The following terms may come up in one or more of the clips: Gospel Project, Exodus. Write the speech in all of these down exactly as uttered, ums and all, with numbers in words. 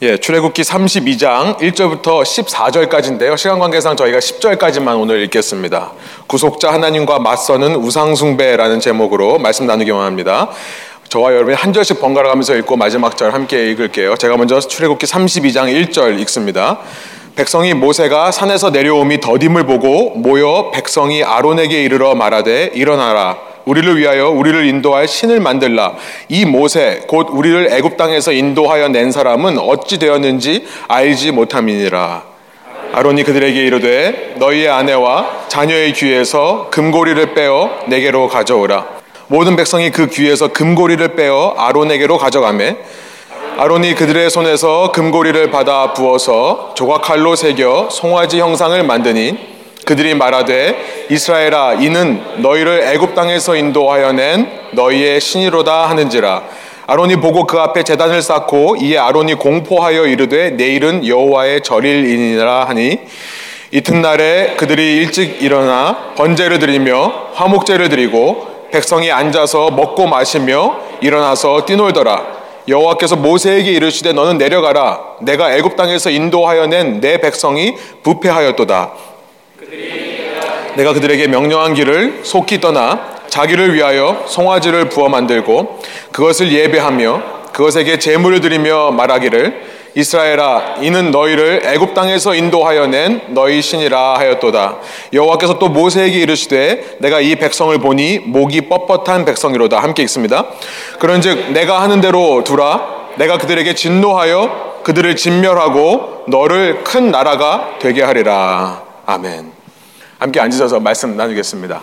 예, 출애굽기 삼십이 장 일 절부터 십사 절까지인데요. 시간 관계상 저희가 십 절까지만 오늘 읽겠습니다. 구속자 하나님과 맞서는 우상숭배라는 제목으로 말씀 나누기만 합니다. 저와 여러분이 한 절씩 번갈아 가면서 읽고 마지막 절 함께 읽을게요. 제가 먼저 출애굽기 삼십이 장 일 절 읽습니다. 백성이 모세가 산에서 내려옴이 더딤을 보고 모여 백성이 아론에게 이르러 말하되 일어나라. 우리를 위하여 우리를 인도할 신을 만들라. 이 모세 곧 우리를 애굽 땅에서 인도하여 낸 사람은 어찌 되었는지 알지 못함이니라. 아론이 그들에게 이르되 너희의 아내와 자녀의 귀에서 금고리를 빼어 내게로 가져오라. 모든 백성이 그 귀에서 금고리를 빼어 아론에게로 가져가매 아론이 그들의 손에서 금고리를 받아 부어서 조각칼로 새겨 송아지 형상을 만드니 그들이 말하되 이스라엘아 이는 너희를 애굽 땅에서 인도하여 낸 너희의 신이로다 하는지라. 아론이 보고 그 앞에 제단을 쌓고 이에 아론이 공포하여 이르되 내일은 여호와의 절일이니라 하니 이튿날에 그들이 일찍 일어나 번제를 드리며 화목제를 드리고 백성이 앉아서 먹고 마시며 일어나서 뛰놀더라. 여호와께서 모세에게 이르시되 너는 내려가라. 내가 애굽 땅에서 인도하여 낸 내 백성이 부패하였도다. 내가 그들에게 명령한 길을 속히 떠나 자기를 위하여 송아지를 부어 만들고 그것을 예배하며 그것에게 제물을 드리며 말하기를 이스라엘아 이는 너희를 애굽 땅에서 인도하여 낸 너희 신이라 하였도다. 여호와께서 또 모세에게 이르시되 내가 이 백성을 보니 목이 뻣뻣한 백성이로다. 함께 읽습니다. 그런즉 내가 하는 대로 두라. 내가 그들에게 진노하여 그들을 진멸하고 너를 큰 나라가 되게 하리라. 아멘. 함께 앉으셔서 말씀 나누겠습니다.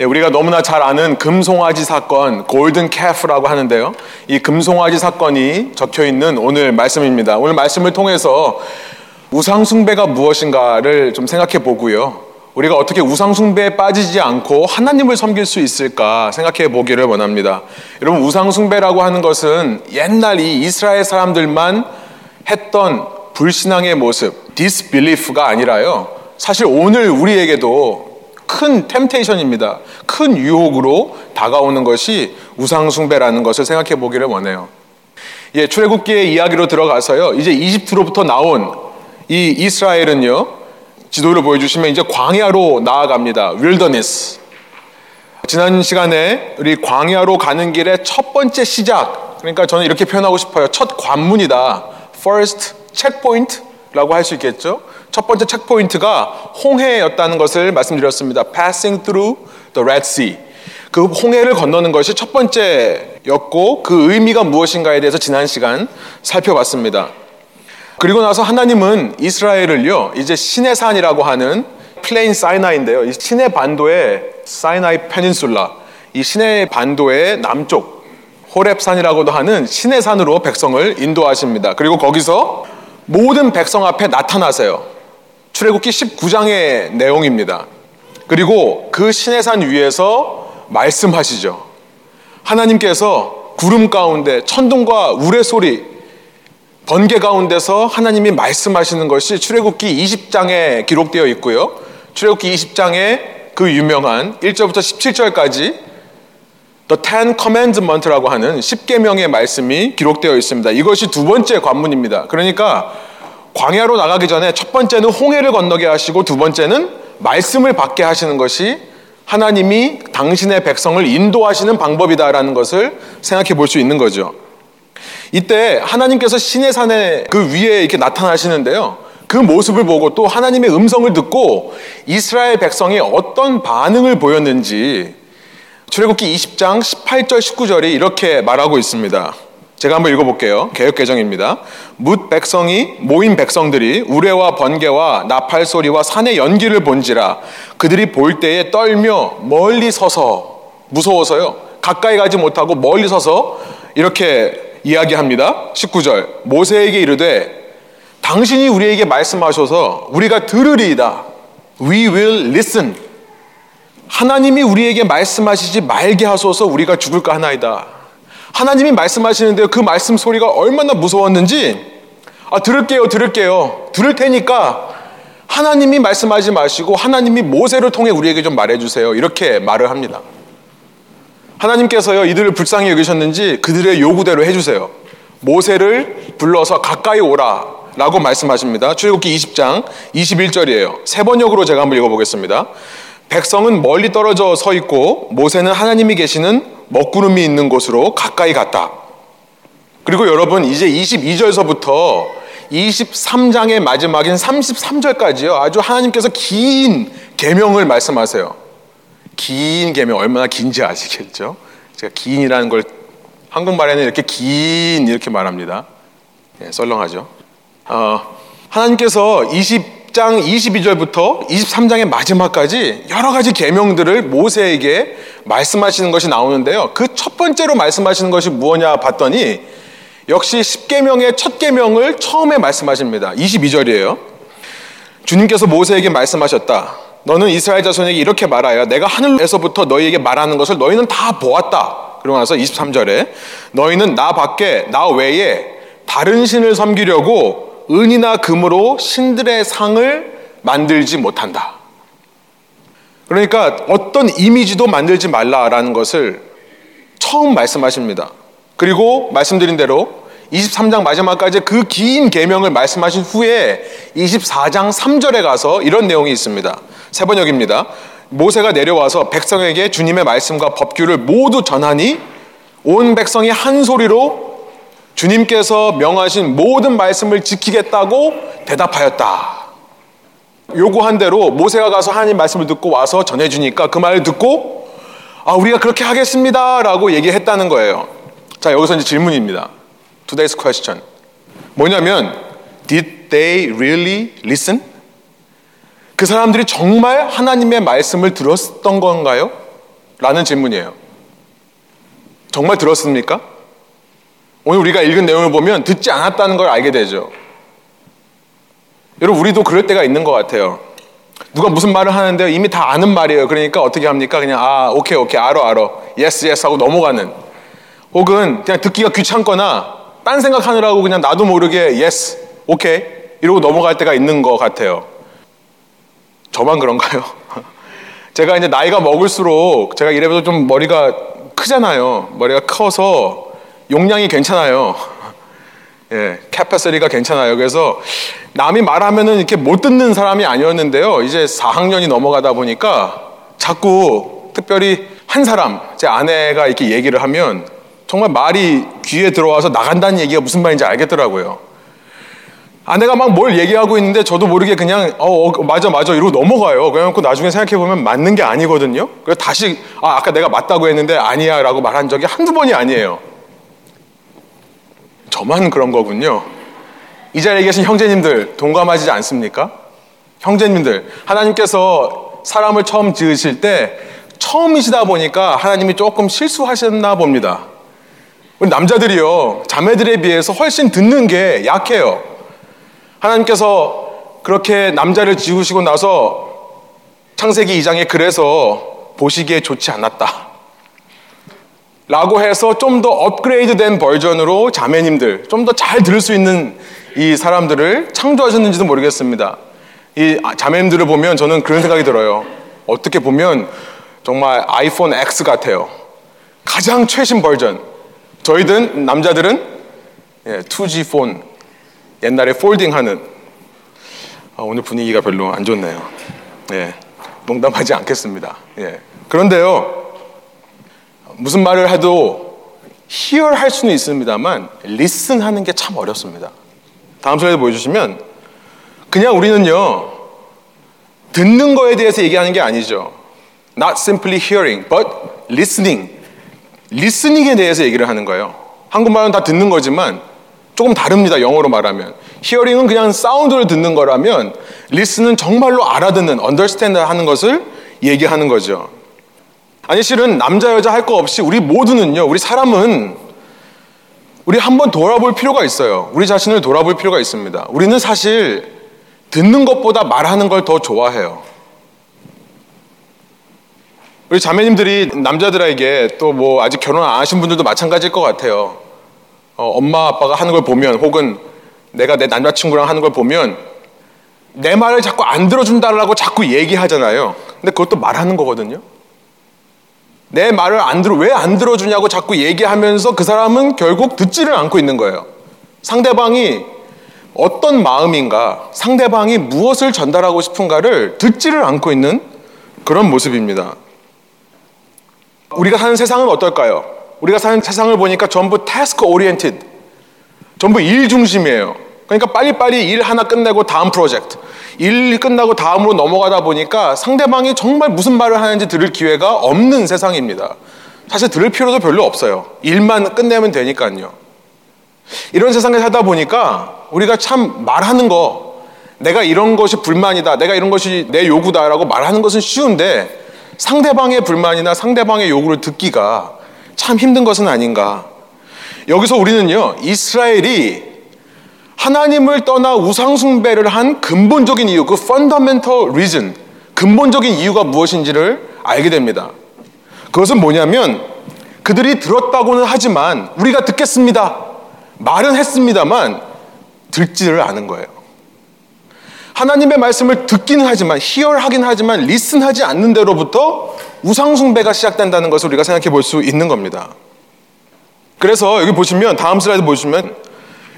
예, 우리가 너무나 잘 아는 금송아지 사건, 골든 캐프라고 하는데요. 이 금송아지 사건이 적혀있는 오늘 말씀입니다. 오늘 말씀을 통해서 우상숭배가 무엇인가를 좀 생각해 보고요. 우리가 어떻게 우상숭배에 빠지지 않고 하나님을 섬길 수 있을까 생각해 보기를 원합니다. 여러분, 우상숭배라고 하는 것은 옛날 이 이스라엘 사람들만 했던 불신앙의 모습, disbelief가 아니라요. 사실 오늘 우리에게도 큰 템테이션입니다. 큰 유혹으로 다가오는 것이 우상숭배라는 것을 생각해 보기를 원해요. 예, 출애굽기의 이야기로 들어가서요. 이제 이집트로부터 나온 이 이스라엘은요. 지도를 보여주시면 이제 광야로 나아갑니다. Wilderness. 지난 시간에 우리 광야로 가는 길의 첫 번째 시작. 그러니까 저는 이렇게 표현하고 싶어요. 첫 관문이다. First checkpoint. 라고 할 수 있겠죠. 첫 번째 체크포인트가 홍해였다는 것을 말씀드렸습니다. Passing through the Red Sea. 그 홍해를 건너는 것이 첫 번째였고 그 의미가 무엇인가에 대해서 지난 시간 살펴봤습니다. 그리고 나서 하나님은 이스라엘을요. 이제 시내산이라고 하는 플레인 사이나인데요. 이 시내 반도의 사이나이 페닌슐라. 이 시내 반도의 남쪽 호렙산이라고도 하는 시내산으로 백성을 인도하십니다. 그리고 거기서 모든 백성 앞에 나타나세요. 출애굽기 십구 장의 내용입니다. 그리고 그 시내산 위에서 말씀하시죠. 하나님께서 구름 가운데 천둥과 우레소리, 번개 가운데서 하나님이 말씀하시는 것이 출애굽기 이십 장에 기록되어 있고요. 출애굽기 이십 장의 그 유명한 일 절부터 십칠 절까지 The Ten Commandment라고 하는 십 계명의 말씀이 기록되어 있습니다. 이것이 두 번째 관문입니다. 그러니까 광야로 나가기 전에 첫 번째는 홍해를 건너게 하시고 두 번째는 말씀을 받게 하시는 것이 하나님이 당신의 백성을 인도하시는 방법이다라는 것을 생각해 볼 수 있는 거죠. 이때 하나님께서 시내산의 그 위에 이렇게 나타나시는데요. 그 모습을 보고 또 하나님의 음성을 듣고 이스라엘 백성이 어떤 반응을 보였는지 출애굽기 이십 장 십팔 절 십구 절이 이렇게 말하고 있습니다. 제가 한번 읽어볼게요. 개역개정입니다. 뭇 백성이 모인 백성들이 우레와 번개와 나팔 소리와 산의 연기를 본지라 그들이 볼 때에 떨며 멀리 서서 무서워서요. 가까이 가지 못하고 멀리 서서 이렇게 이야기합니다. 십구 절 모세에게 이르되 당신이 우리에게 말씀하셔서 우리가 들으리이다. We will listen. 하나님이 우리에게 말씀하시지 말게 하소서 우리가 죽을까 하나이다. 하나님이 말씀하시는데 그 말씀 소리가 얼마나 무서웠는지 아 들을게요 들을게요 들을 테니까 하나님이 말씀하지 마시고 하나님이 모세를 통해 우리에게 좀 말해주세요 이렇게 말을 합니다. 하나님께서요 이들을 불쌍히 여기셨는지 그들의 요구대로 해주세요. 모세를 불러서 가까이 오라 라고 말씀하십니다. 출애굽기 이십 장 이십일 절이에요. 세번역으로 제가 한번 읽어보겠습니다. 백성은 멀리 떨어져 서 있고 모세는 하나님이 계시는 먹구름이 있는 곳으로 가까이 갔다. 그리고 여러분 이제 이십이 절서부터 이십삼 장의 마지막인 삼십삼 절까지요. 아주 하나님께서 긴 계명을 말씀하세요. 긴 계명 얼마나 긴지 아시겠죠? 제가 긴이라는 걸 한국말에는 이렇게 긴 이렇게 말합니다. 예, 썰렁하죠? 어, 하나님께서 이십 장 이십이 절부터 이십삼 장의 마지막까지 여러 가지 계명들을 모세에게 말씀하시는 것이 나오는데요. 그 첫 번째로 말씀하시는 것이 무엇이냐 봤더니 역시 십 계명의 첫 계명을 처음에 말씀하십니다. 이십이 절이에요. 주님께서 모세에게 말씀하셨다. 너는 이스라엘 자손에게 이렇게 말하여 내가 하늘에서부터 너희에게 말하는 것을 너희는 다 보았다. 그러고 나서 이십삼 절에 너희는 나 밖에 나 외에 다른 신을 섬기려고 은이나 금으로 신들의 상을 만들지 못한다. 그러니까 어떤 이미지도 만들지 말라라는 것을 처음 말씀하십니다. 그리고 말씀드린 대로 이십삼 장 마지막까지 그 긴 계명을 말씀하신 후에 이십사 장 삼 절에 가서 이런 내용이 있습니다. 세번역입니다. 모세가 내려와서 백성에게 주님의 말씀과 법규를 모두 전하니 온 백성이 한 소리로 주님께서 명하신 모든 말씀을 지키겠다고 대답하였다. 요구한 대로 모세가 가서 하나님 말씀을 듣고 와서 전해주니까 그 말을 듣고 아 우리가 그렇게 하겠습니다 라고 얘기했다는 거예요. 자 여기서 이제 질문입니다. Today's question. 뭐냐면 Did they really listen? 그 사람들이 정말 하나님의 말씀을 들었던 건가요? 라는 질문이에요. 정말 들었습니까? 오늘 우리가 읽은 내용을 보면 듣지 않았다는 걸 알게 되죠. 여러분 우리도 그럴 때가 있는 것 같아요. 누가 무슨 말을 하는데 이미 다 아는 말이에요. 그러니까 어떻게 합니까? 그냥 아 오케이 오케이 알어 알어 예스 예스 하고 넘어가는, 혹은 그냥 듣기가 귀찮거나 딴 생각하느라고 그냥 나도 모르게 예스, 오케이 이러고 넘어갈 때가 있는 것 같아요. 저만 그런가요? 제가 이제 나이가 먹을수록 제가 이래봬도 좀 머리가 크잖아요. 머리가 커서 용량이 괜찮아요. 예, 캐파시티가 괜찮아요. 그래서 남이 말하면은 이렇게 못 듣는 사람이 아니었는데요. 이제 사 학년이 넘어가다 보니까 자꾸 특별히 한 사람, 제 아내가 이렇게 얘기를 하면 정말 말이 귀에 들어와서 나간다는 얘기가 무슨 말인지 알겠더라고요. 아내가 막 뭘 얘기하고 있는데 저도 모르게 그냥 어, 어 맞아 맞아 이러고 넘어가요. 그래갖고 나중에 생각해보면 맞는 게 아니거든요. 그래서 다시 아 아까 내가 맞다고 했는데 아니야 라고 말한 적이 한두 번이 아니에요. 저만 그런 거군요. 이 자리에 계신 형제님들 동감하시지 않습니까? 형제님들, 하나님께서 사람을 처음 지으실 때 처음이시다 보니까 하나님이 조금 실수하셨나 봅니다. 우리 남자들이요, 자매들에 비해서 훨씬 듣는 게 약해요. 하나님께서 그렇게 남자를 지으시고 나서 창세기 이 장에 그래서 보시기에 좋지 않았다 라고 해서 좀 더 업그레이드 된 버전으로 자매님들, 좀 더 잘 들을 수 있는 이 사람들을 창조하셨는지도 모르겠습니다. 이 자매님들을 보면 저는 그런 생각이 들어요. 어떻게 보면 정말 아이폰 X 같아요. 가장 최신 버전. 저희든 남자들은 예, 투 지 폰, 옛날에 폴딩하는. 아, 오늘 분위기가 별로 안 좋네요. 예, 농담하지 않겠습니다. 예. 그런데요, 무슨 말을 해도 hear 할 수는 있습니다만 listen 하는 게 참 어렵습니다. 다음 슬라이드 보여주시면 그냥 우리는요 듣는 거에 대해서 얘기하는 게 아니죠. Not simply hearing, but listening. listening에 대해서 얘기를 하는 거예요. 한국말은 다 듣는 거지만 조금 다릅니다. 영어로 말하면. hearing은 그냥 사운드를 듣는 거라면 listen은 정말로 알아듣는, understand 하는 것을 얘기하는 거죠. 아니 실은 남자 여자 할 거 없이 우리 모두는요, 우리 사람은 우리 한번 돌아볼 필요가 있어요. 우리 자신을 돌아볼 필요가 있습니다. 우리는 사실 듣는 것보다 말하는 걸 더 좋아해요. 우리 자매님들이 남자들에게 또 뭐 아직 결혼 안 하신 분들도 마찬가지일 것 같아요. 어, 엄마 아빠가 하는 걸 보면, 혹은 내가 내 남자친구랑 하는 걸 보면 내 말을 자꾸 안 들어준다라고 자꾸 얘기하잖아요. 근데 그것도 말하는 거거든요. 내 말을 안 들어 왜 안 들어주냐고 자꾸 얘기하면서 그 사람은 결국 듣지를 않고 있는 거예요. 상대방이 어떤 마음인가, 상대방이 무엇을 전달하고 싶은가를 듣지를 않고 있는 그런 모습입니다. 우리가 사는 세상은 어떨까요? 우리가 사는 세상을 보니까 전부 task oriented, 전부 일 중심이에요. 그러니까 빨리빨리 일 하나 끝내고 다음 프로젝트, 일 끝나고 다음으로 넘어가다 보니까 상대방이 정말 무슨 말을 하는지 들을 기회가 없는 세상입니다. 사실 들을 필요도 별로 없어요. 일만 끝내면 되니까요. 이런 세상에 살다 보니까 우리가 참 말하는 거, 내가 이런 것이 불만이다, 내가 이런 것이 내 요구다 라고 말하는 것은 쉬운데 상대방의 불만이나 상대방의 요구를 듣기가 참 힘든 것은 아닌가. 여기서 우리는요, 이스라엘이 하나님을 떠나 우상숭배를 한 근본적인 이유, 그 fundamental reason, 근본적인 이유가 무엇인지를 알게 됩니다. 그것은 뭐냐면 그들이 들었다고는 하지만, 우리가 듣겠습니다 말은 했습니다만 듣지를 않은 거예요. 하나님의 말씀을 듣기는 하지만, 히얼하긴 하지만 리슨하지 않는 데로부터 우상숭배가 시작된다는 것을 우리가 생각해 볼 수 있는 겁니다. 그래서 여기 보시면, 다음 슬라이드 보시면,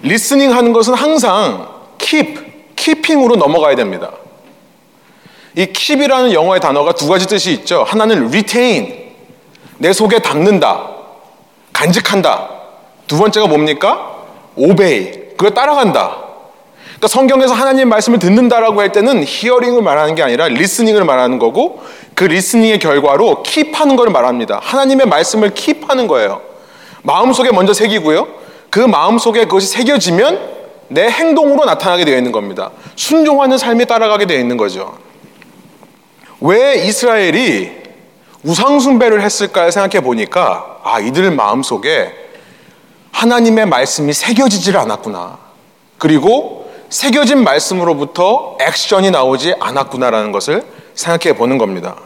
리스닝 하는 것은 항상 keep, keeping으로 넘어가야 됩니다. 이 keep이라는 영어의 단어가 두 가지 뜻이 있죠. 하나는 retain, 내 속에 담는다, 간직한다. 두 번째가 뭡니까? obey, 그걸 따라간다. 그러니까 성경에서 하나님의 말씀을 듣는다라고 할 때는 hearing을 말하는 게 아니라 listening을 말하는 거고, 그 listening의 결과로 keep 하는 걸 말합니다. 하나님의 말씀을 keep 하는 거예요. 마음속에 먼저 새기고요, 그 마음속에 그것이 새겨지면 내 행동으로 나타나게 되어 있는 겁니다. 순종하는 삶이 따라가게 되어 있는 거죠. 왜 이스라엘이 우상숭배를 했을까 생각해 보니까, 아, 이들 마음속에 하나님의 말씀이 새겨지질 않았구나, 그리고 새겨진 말씀으로부터 액션이 나오지 않았구나라는 것을 생각해 보는 겁니다.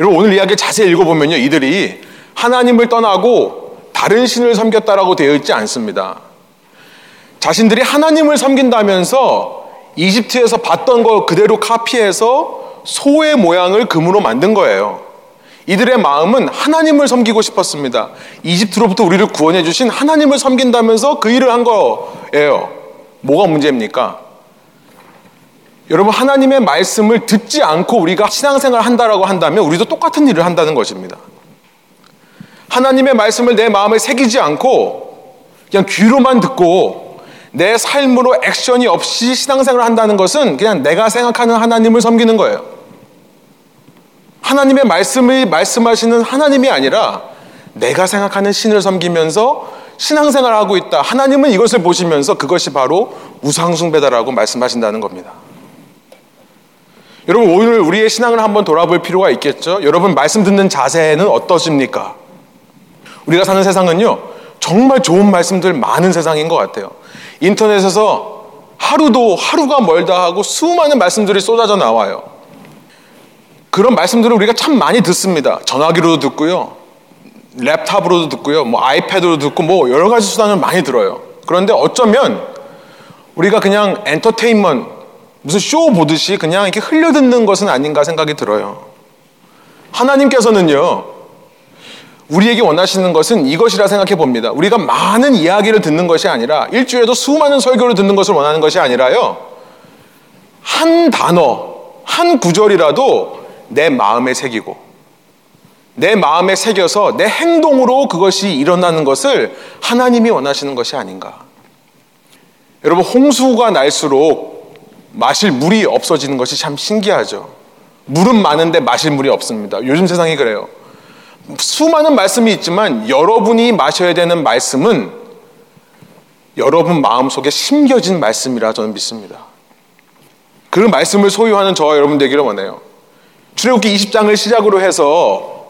여러분, 오늘 이야기를 자세히 읽어보면요, 이들이 하나님을 떠나고 다른 신을 섬겼다라고 되어 있지 않습니다. 자신들이 하나님을 섬긴다면서 이집트에서 봤던 거 그대로 카피해서 소의 모양을 금으로 만든 거예요. 이들의 마음은 하나님을 섬기고 싶었습니다. 이집트로부터 우리를 구원해 주신 하나님을 섬긴다면서 그 일을 한 거예요. 뭐가 문제입니까? 여러분, 하나님의 말씀을 듣지 않고 우리가 신앙생활 한다라고 한다면 우리도 똑같은 일을 한다는 것입니다. 하나님의 말씀을 내 마음에 새기지 않고 그냥 귀로만 듣고 내 삶으로 액션이 없이 신앙생활을 한다는 것은 그냥 내가 생각하는 하나님을 섬기는 거예요. 하나님의 말씀을 말씀하시는 하나님이 아니라 내가 생각하는 신을 섬기면서 신앙생활을 하고 있다. 하나님은 이것을 보시면서 그것이 바로 우상숭배다라고 말씀하신다는 겁니다. 여러분, 오늘 우리의 신앙을 한번 돌아볼 필요가 있겠죠. 여러분, 말씀 듣는 자세는 어떠십니까? 우리가 사는 세상은요, 정말 좋은 말씀들 많은 세상인 것 같아요. 인터넷에서 하루도 하루가 멀다 하고 수많은 말씀들이 쏟아져 나와요. 그런 말씀들을 우리가 참 많이 듣습니다. 전화기로도 듣고요, 랩탑으로도 듣고요, 뭐 아이패드로 듣고, 뭐 여러 가지 수단을 많이 들어요. 그런데 어쩌면 우리가 그냥 엔터테인먼트, 무슨 쇼 보듯이 그냥 이렇게 흘려듣는 것은 아닌가 생각이 들어요. 하나님께서는요, 우리에게 원하시는 것은 이것이라 생각해 봅니다. 우리가 많은 이야기를 듣는 것이 아니라, 일주일에도 수많은 설교를 듣는 것을 원하는 것이 아니라요, 한 단어, 한 구절이라도 내 마음에 새기고, 내 마음에 새겨서 내 행동으로 그것이 일어나는 것을 하나님이 원하시는 것이 아닌가. 여러분, 홍수가 날수록 마실 물이 없어지는 것이 참 신기하죠. 물은 많은데 마실 물이 없습니다. 요즘 세상이 그래요. 수많은 말씀이 있지만 여러분이 마셔야 되는 말씀은 여러분 마음속에 심겨진 말씀이라 저는 믿습니다. 그 말씀을 소유하는 저와 여러분 되기를 원해요. 출애굽기 이십 장을 시작으로 해서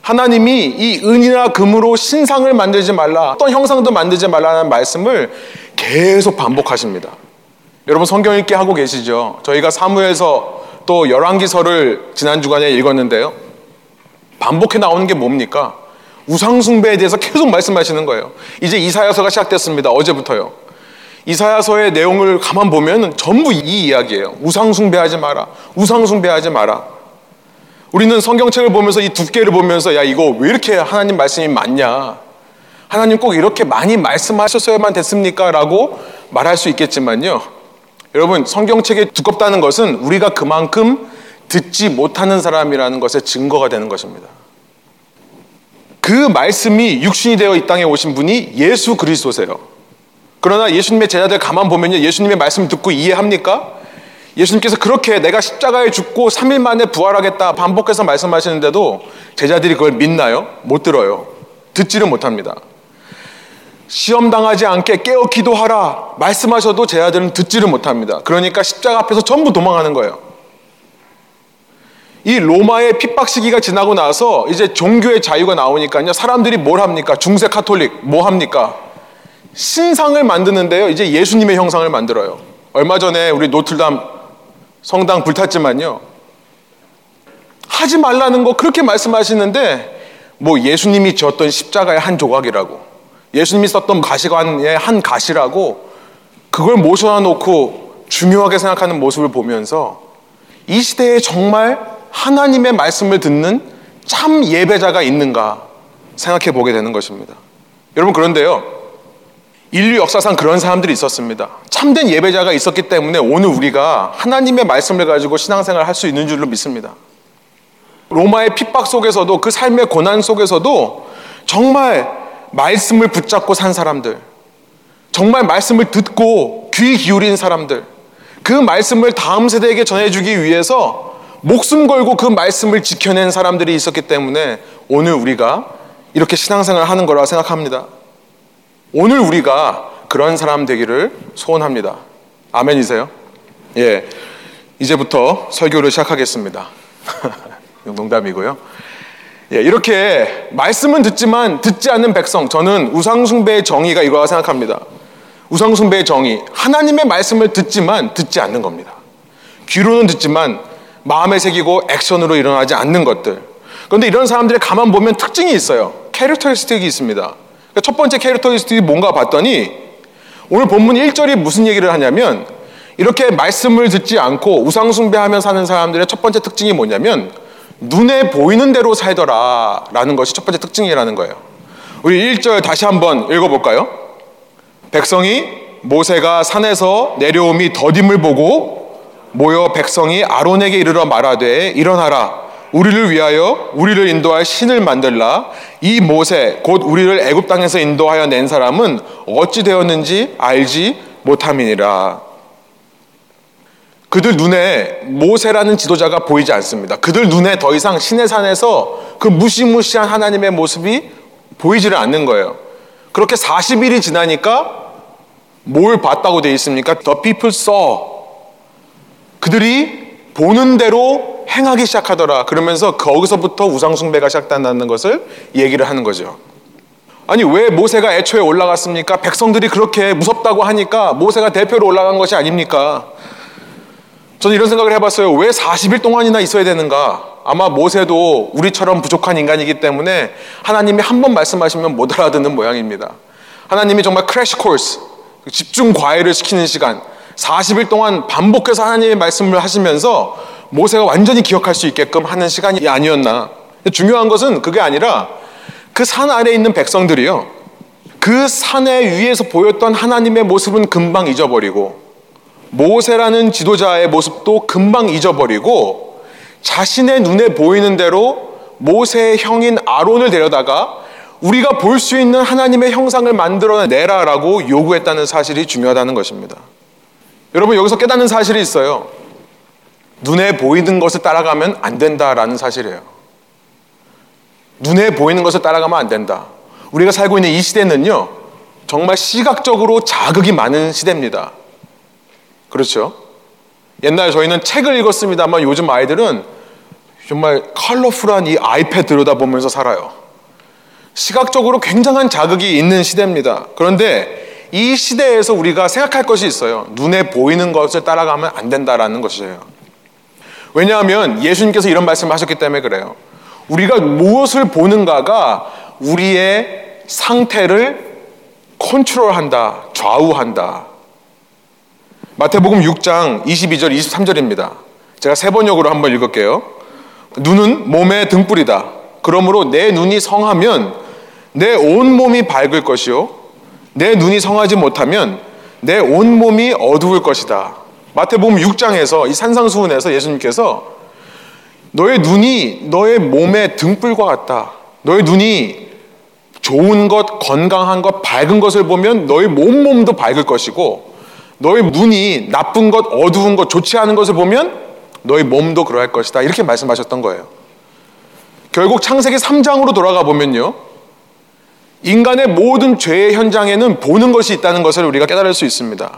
하나님이 이 은이나 금으로 신상을 만들지 말라, 어떤 형상도 만들지 말라는 말씀을 계속 반복하십니다. 여러분, 성경 읽기 하고 계시죠? 저희가 사무엘서 또 열왕기서를 지난 주간에 읽었는데요, 반복해 나오는 게 뭡니까? 우상숭배에 대해서 계속 말씀하시는 거예요. 이제 이사야서가 시작됐습니다. 어제부터요. 이사야서의 내용을 가만 보면 전부 이 이야기예요. 우상숭배하지 마라, 우상숭배하지 마라. 우리는 성경책을 보면서 이 두께를 보면서, 야, 이거 왜 이렇게 하나님 말씀이 많냐, 하나님 꼭 이렇게 많이 말씀하셨어야만 됐습니까? 라고 말할 수 있겠지만요. 여러분, 성경책이 두껍다는 것은 우리가 그만큼 듣지 못하는 사람이라는 것의 증거가 되는 것입니다. 그 말씀이 육신이 되어 이 땅에 오신 분이 예수 그리스도세요. 그러나 예수님의 제자들 가만 보면요, 예수님의 말씀 듣고 이해합니까? 예수님께서 그렇게 내가 십자가에 죽고 삼 일 만에 부활하겠다 반복해서 말씀하시는데도 제자들이 그걸 믿나요? 못 들어요. 듣지를 못합니다. 시험당하지 않게 깨어 기도하라 말씀하셔도 제자들은 듣지를 못합니다. 그러니까 십자가 앞에서 전부 도망하는 거예요. 이 로마의 핍박 시기가 지나고 나서 이제 종교의 자유가 나오니까요, 사람들이 뭘 합니까? 중세 카톨릭 뭐 합니까? 신상을 만드는데요, 이제 예수님의 형상을 만들어요. 얼마 전에 우리 노틀담 성당 불탔지만요, 하지 말라는 거 그렇게 말씀하시는데 뭐 예수님이 지었던 십자가의 한 조각이라고, 예수님이 썼던 가시관의 한 가시라고 그걸 모셔다 놓고 중요하게 생각하는 모습을 보면서 이 시대에 정말 하나님의 말씀을 듣는 참 예배자가 있는가 생각해 보게 되는 것입니다. 여러분, 그런데요, 인류 역사상 그런 사람들이 있었습니다. 참된 예배자가 있었기 때문에 오늘 우리가 하나님의 말씀을 가지고 신앙생활을 할 수 있는 줄로 믿습니다. 로마의 핍박 속에서도, 그 삶의 고난 속에서도 정말 말씀을 붙잡고 산 사람들, 정말 말씀을 듣고 귀 기울인 사람들, 그 말씀을 다음 세대에게 전해주기 위해서 목숨 걸고 그 말씀을 지켜낸 사람들이 있었기 때문에 오늘 우리가 이렇게 신앙생활을 하는 거라 생각합니다. 오늘 우리가 그런 사람 되기를 소원합니다. 아멘이세요? 예, 이제부터 설교를 시작하겠습니다. 농담이고요. 예, 이렇게 말씀은 듣지만 듣지 않는 백성, 저는 우상숭배의 정의가 이거라고 생각합니다. 우상숭배의 정의, 하나님의 말씀을 듣지만 듣지 않는 겁니다. 귀로는 듣지만 마음에 새기고 액션으로 일어나지 않는 것들. 그런데 이런 사람들이 가만 보면 특징이 있어요. 캐릭터리스틱이 있습니다. 첫 번째 캐릭터리스틱이 뭔가 봤더니 오늘 본문 일 절이 무슨 얘기를 하냐면, 이렇게 말씀을 듣지 않고 우상숭배하며 사는 사람들의 첫 번째 특징이 뭐냐면 눈에 보이는 대로 살더라 라는 것이 첫 번째 특징이라는 거예요. 우리 일 절 다시 한번 읽어볼까요? 백성이 모세가 산에서 내려오미 더딤을 보고 모여 백성이 아론에게 이르러 말하되, 일어나라, 우리를 위하여 우리를 인도할 신을 만들라. 이 모세 곧 우리를 애굽 땅에서 인도하여 낸 사람은 어찌 되었는지 알지 못함이니라. 그들 눈에 모세라는 지도자가 보이지 않습니다. 그들 눈에 더 이상 시내산에서 그 무시무시한 하나님의 모습이 보이지를 않는 거예요. 그렇게 사십 일이 지나니까 뭘 봤다고 되어 있습니까? The people saw. 그들이 보는 대로 행하기 시작하더라. 그러면서 거기서부터 우상숭배가 시작된다는 것을 얘기를 하는 거죠. 아니, 왜 모세가 애초에 올라갔습니까? 백성들이 그렇게 무섭다고 하니까 모세가 대표로 올라간 것이 아닙니까? 저는 이런 생각을 해봤어요. 왜 사십 일 동안이나 있어야 되는가? 아마 모세도 우리처럼 부족한 인간이기 때문에 하나님이 한 번 말씀하시면 못 알아듣는 모양입니다. 하나님이 정말 크래시 코스, 집중 과외를 시키는 시간, 사십 일 동안 반복해서 하나님의 말씀을 하시면서 모세가 완전히 기억할 수 있게끔 하는 시간이 아니었나. 중요한 것은 그게 아니라 그 산 아래에 있는 백성들이요, 그 산의 위에서 보였던 하나님의 모습은 금방 잊어버리고 모세라는 지도자의 모습도 금방 잊어버리고 자신의 눈에 보이는 대로 모세의 형인 아론을 데려다가 우리가 볼 수 있는 하나님의 형상을 만들어내라라고 요구했다는 사실이 중요하다는 것입니다. 여러분, 여기서 깨닫는 사실이 있어요. 눈에 보이는 것을 따라가면 안 된다라는 사실이에요. 눈에 보이는 것을 따라가면 안 된다. 우리가 살고 있는 이 시대는요, 정말 시각적으로 자극이 많은 시대입니다. 그렇죠? 옛날 저희는 책을 읽었습니다만 요즘 아이들은 정말 컬러풀한 이 아이패드 들여다보면서 살아요. 시각적으로 굉장한 자극이 있는 시대입니다. 그런데 이 시대에서 우리가 생각할 것이 있어요. 눈에 보이는 것을 따라가면 안 된다라는 것이에요. 왜냐하면 예수님께서 이런 말씀을 하셨기 때문에 그래요. 우리가 무엇을 보는가가 우리의 상태를 컨트롤한다, 좌우한다. 마태복음 육 장 이십이 절, 이십삼 절입니다. 제가 세 번역으로 한번 읽을게요. 눈은 몸의 등불이다. 그러므로 내 눈이 성하면 내 온몸이 밝을 것이요 내 눈이 성하지 못하면 내 온몸이 어두울 것이다. 마태복음 육 장에서 이 산상수훈에서 예수님께서 너의 눈이 너의 몸의 등불과 같다. 너의 눈이 좋은 것, 건강한 것, 밝은 것을 보면 너의 온몸도 밝을 것이고 너의 눈이 나쁜 것, 어두운 것, 좋지 않은 것을 보면 너의 몸도 그러할 것이다. 이렇게 말씀하셨던 거예요. 결국 창세기 삼 장으로 돌아가 보면요, 인간의 모든 죄의 현장에는 보는 것이 있다는 것을 우리가 깨달을 수 있습니다.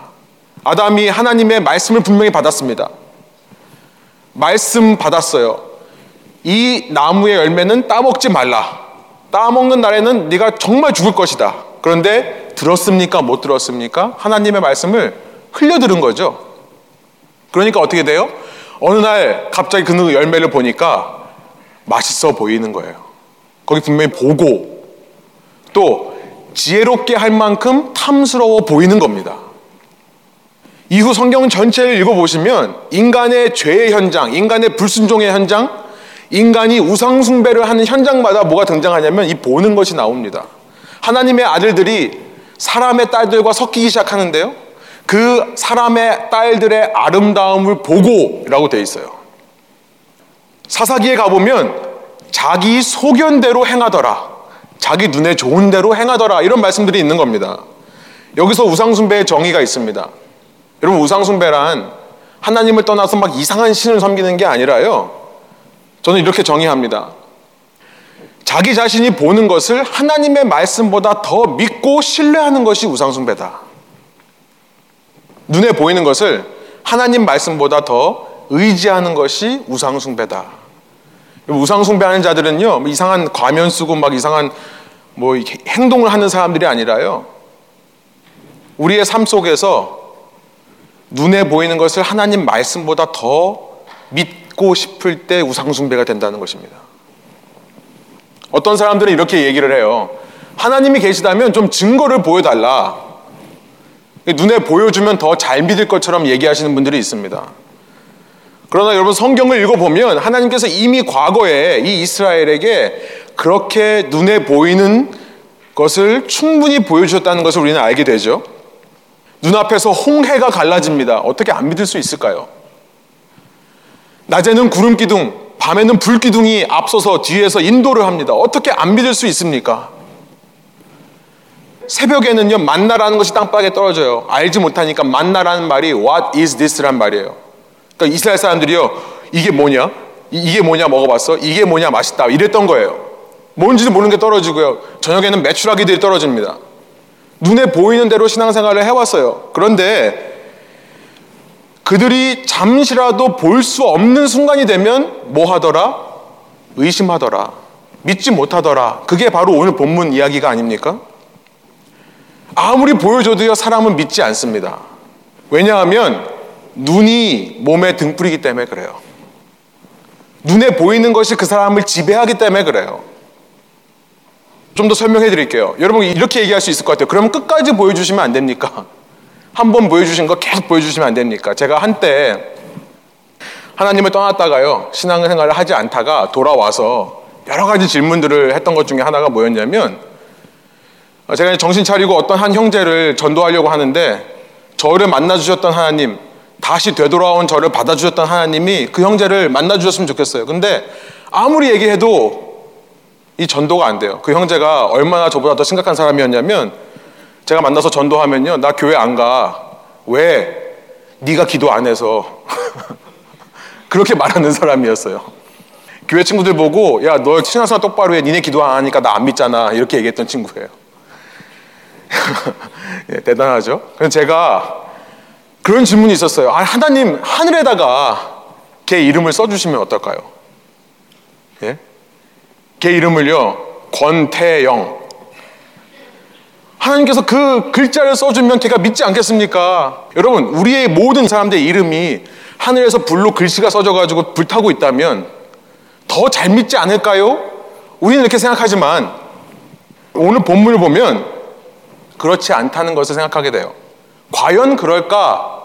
아담이 하나님의 말씀을 분명히 받았습니다. 말씀 받았어요. 이 나무의 열매는 따먹지 말라. 따먹는 날에는 네가 정말 죽을 것이다. 그런데 들었습니까? 못 들었습니까? 하나님의 말씀을 흘려 들은 거죠. 그러니까 어떻게 돼요? 어느 날 갑자기 그 열매를 보니까 맛있어 보이는 거예요. 거기 분명히 보고 또 지혜롭게 할 만큼 탐스러워 보이는 겁니다. 이후 성경 전체를 읽어보시면 인간의 죄의 현장, 인간의 불순종의 현장, 인간이 우상숭배를 하는 현장마다 뭐가 등장하냐면 이 보는 것이 나옵니다. 하나님의 아들들이 사람의 딸들과 섞이기 시작하는데요, 그 사람의 딸들의 아름다움을 보고 라고 되어 있어요. 사사기에 가보면 자기 소견대로 행하더라, 자기 눈에 좋은 대로 행하더라, 이런 말씀들이 있는 겁니다. 여기서 우상숭배의 정의가 있습니다. 여러분, 우상숭배란 하나님을 떠나서 막 이상한 신을 섬기는 게 아니라요, 저는 이렇게 정의합니다. 자기 자신이 보는 것을 하나님의 말씀보다 더 믿고 신뢰하는 것이 우상숭배다. 눈에 보이는 것을 하나님 말씀보다 더 의지하는 것이 우상숭배다. 우상숭배하는 자들은요, 이상한 과면 쓰고 막 이상한 뭐 행동을 하는 사람들이 아니라요, 우리의 삶 속에서 눈에 보이는 것을 하나님 말씀보다 더 믿고 싶을 때 우상숭배가 된다는 것입니다. 어떤 사람들은 이렇게 얘기를 해요. 하나님이 계시다면 좀 증거를 보여달라. 눈에 보여주면 더 잘 믿을 것처럼 얘기하시는 분들이 있습니다. 그러나 여러분, 성경을 읽어보면 하나님께서 이미 과거에 이 이스라엘에게 그렇게 눈에 보이는 것을 충분히 보여주셨다는 것을 우리는 알게 되죠. 눈앞에서 홍해가 갈라집니다. 어떻게 안 믿을 수 있을까요? 낮에는 구름기둥, 밤에는 불기둥이 앞서서 뒤에서 인도를 합니다. 어떻게 안 믿을 수 있습니까? 새벽에는요, 만나라는 것이 땅바닥에 떨어져요. 알지 못하니까 만나라는 말이 What is this란 말이에요. 그러니까 이스라엘 사람들이요, 이게 뭐냐? 이게 뭐냐? 먹어봤어? 이게 뭐냐? 맛있다. 이랬던 거예요. 뭔지도 모르는 게 떨어지고요, 저녁에는 메추라기들이 떨어집니다. 눈에 보이는 대로 신앙생활을 해왔어요. 그런데 그들이 잠시라도 볼 수 없는 순간이 되면 뭐 하더라? 의심하더라. 믿지 못하더라. 그게 바로 오늘 본문 이야기가 아닙니까? 아무리 보여줘도요, 사람은 믿지 않습니다. 왜냐하면 눈이 몸의 등불이기 때문에 그래요. 눈에 보이는 것이 그 사람을 지배하기 때문에 그래요. 좀 더 설명해 드릴게요. 여러분, 이렇게 얘기할 수 있을 것 같아요. 그러면 끝까지 보여주시면 안 됩니까? 한 번 보여주신 거 계속 보여주시면 안 됩니까? 제가 한때 하나님을 떠났다가요, 신앙생활을 하지 않다가 돌아와서 여러 가지 질문들을 했던 것 중에 하나가 뭐였냐면, 제가 정신 차리고 어떤 한 형제를 전도하려고 하는데, 저를 만나주셨던 하나님, 다시 되돌아온 저를 받아주셨던 하나님이 그 형제를 만나주셨으면 좋겠어요. 근데 아무리 얘기해도 이 전도가 안 돼요. 그 형제가 얼마나 저보다 더 심각한 사람이었냐면, 제가 만나서 전도하면요, 나 교회 안 가. 왜? 네가 기도 안 해서. 그렇게 말하는 사람이었어요. 교회 친구들 보고, 야, 너 신앙생활 똑바로 해. 니네 기도 안 하니까 나 안 믿잖아. 이렇게 얘기했던 친구예요. 예, 대단하죠? 그래서 제가 그런 질문이 있었어요. 아, 하나님, 하늘에다가 걔 이름을 써주시면 어떨까요? 예? 걔 이름을요, 권태영. 하나님께서 그 글자를 써주면 걔가 믿지 않겠습니까? 여러분, 우리의 모든 사람들의 이름이 하늘에서 불로 글씨가 써져가지고 불타고 있다면 더 잘 믿지 않을까요? 우리는 이렇게 생각하지만 오늘 본문을 보면 그렇지 않다는 것을 생각하게 돼요. 과연 그럴까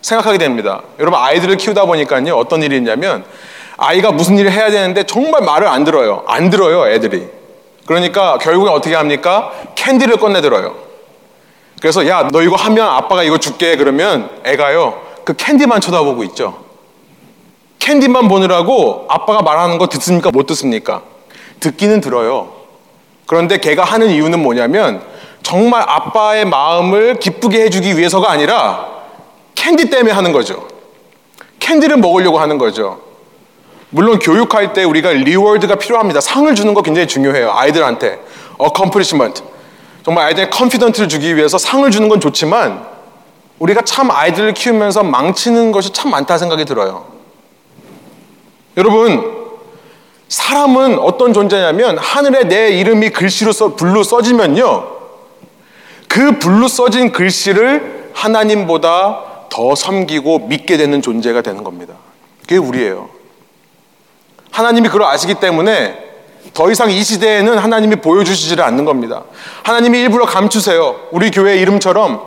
생각하게 됩니다. 여러분, 아이들을 키우다 보니까요, 어떤 일이 있냐면 아이가 무슨 일을 해야 되는데 정말 말을 안 들어요. 안 들어요, 애들이. 그러니까 결국엔 어떻게 합니까? 캔디를 꺼내들어요. 그래서 야, 너 이거 하면 아빠가 이거 줄게. 그러면 애가요, 그 캔디만 쳐다보고 있죠. 캔디만 보느라고 아빠가 말하는 거 듣습니까? 못 듣습니까? 듣기는 들어요. 그런데 걔가 하는 이유는 뭐냐면 정말 아빠의 마음을 기쁘게 해주기 위해서가 아니라 캔디 때문에 하는 거죠. 캔디를 먹으려고 하는 거죠. 물론 교육할 때 우리가 리워드가 필요합니다. 상을 주는 거 굉장히 중요해요. 아이들한테 accomplishment, 정말 아이들의 confident를 주기 위해서 상을 주는 건 좋지만 우리가 참 아이들을 키우면서 망치는 것이 참 많다 생각이 들어요. 여러분, 사람은 어떤 존재냐면 하늘에 내 이름이 글씨로 써, 불로 써지면요, 그 불로 써진 글씨를 하나님보다 더 섬기고 믿게 되는 존재가 되는 겁니다. 그게 우리예요. 하나님이 그걸 아시기 때문에 더 이상 이 시대에는 하나님이 보여주시지를 않는 겁니다. 하나님이 일부러 감추세요. 우리 교회 이름처럼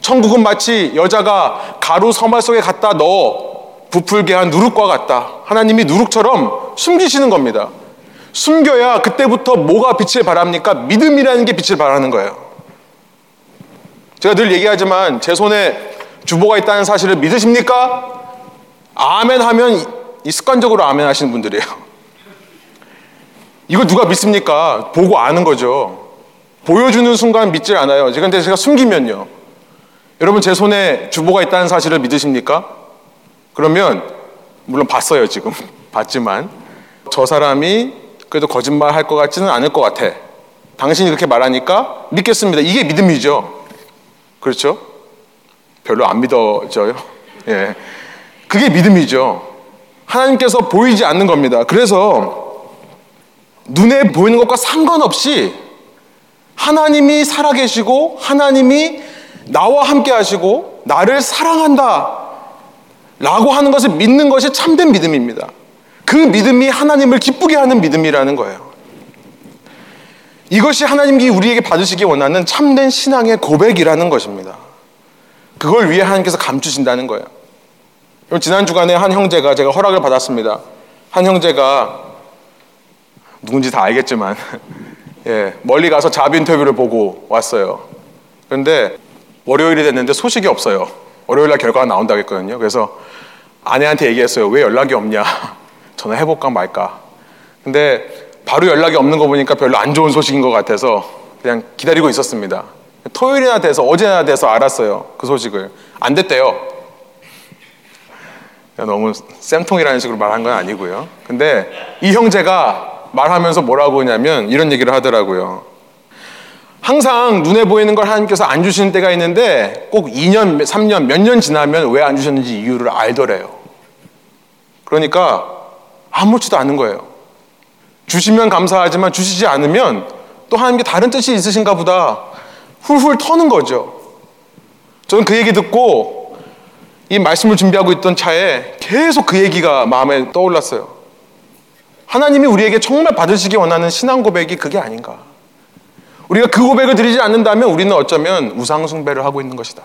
천국은 마치 여자가 가루 서말 속에 갖다 넣어 부풀게 한 누룩과 같다. 하나님이 누룩처럼 숨기시는 겁니다. 숨겨야 그때부터 뭐가 빛을 발합니까? 믿음이라는 게 빛을 발하는 거예요. 제가 늘 얘기하지만 제 손에 주보가 있다는 사실을 믿으십니까? 아멘 하면 이 습관적으로 아멘 하시는 분들이에요. 이걸 누가 믿습니까? 보고 아는 거죠. 보여주는 순간 믿질 않아요. 그런데 제가 숨기면요, 여러분 제 손에 주보가 있다는 사실을 믿으십니까? 그러면 물론 봤어요. 지금 봤지만 저 사람이 그래도 거짓말 할 것 같지는 않을 것 같아. 당신이 그렇게 말하니까 믿겠습니다. 이게 믿음이죠. 그렇죠? 별로 안 믿어져요. 예, 그게 믿음이죠. 하나님께서 보이지 않는 겁니다. 그래서 눈에 보이는 것과 상관없이 하나님이 살아계시고 하나님이 나와 함께 하시고 나를 사랑한다 라고 하는 것을 믿는 것이 참된 믿음입니다. 그 믿음이 하나님을 기쁘게 하는 믿음이라는 거예요. 이것이 하나님이 우리에게 받으시기 원하는 참된 신앙의 고백이라는 것입니다. 그걸 위해 하나님께서 감추신다는 거예요. 지난 주간에 한 형제가, 제가 허락을 받았습니다. 한 형제가 누군지 다 알겠지만 예, 멀리 가서 자비 인터뷰를 보고 왔어요. 그런데 월요일이 됐는데 소식이 없어요. 월요일날 결과가 나온다고 했거든요. 그래서 아내한테 얘기했어요. 왜 연락이 없냐? 전화해볼까 말까. 근데 바로 연락이 없는 거 보니까 별로 안 좋은 소식인 것 같아서 그냥 기다리고 있었습니다. 토요일이나 돼서, 어제나 돼서 알았어요. 그 소식을. 안 됐대요. 너무 쌤통이라는 식으로 말한 건 아니고요. 근데 이 형제가 말하면서 뭐라고 하냐면 이런 얘기를 하더라고요. 항상 눈에 보이는 걸 하나님께서 안 주시는 때가 있는데 꼭 이 년, 삼 년, 몇 년 지나면 왜 안 주셨는지 이유를 알더래요. 그러니까 아무렇지도 않은 거예요. 주시면 감사하지만 주시지 않으면 또 하나님께 다른 뜻이 있으신가 보다 훌훌 터는 거죠. 저는 그 얘기 듣고 이 말씀을 준비하고 있던 차에 계속 그 얘기가 마음에 떠올랐어요. 하나님이 우리에게 정말 받으시기 원하는 신앙 고백이 그게 아닌가. 우리가 그 고백을 드리지 않는다면 우리는 어쩌면 우상 숭배를 하고 있는 것이다.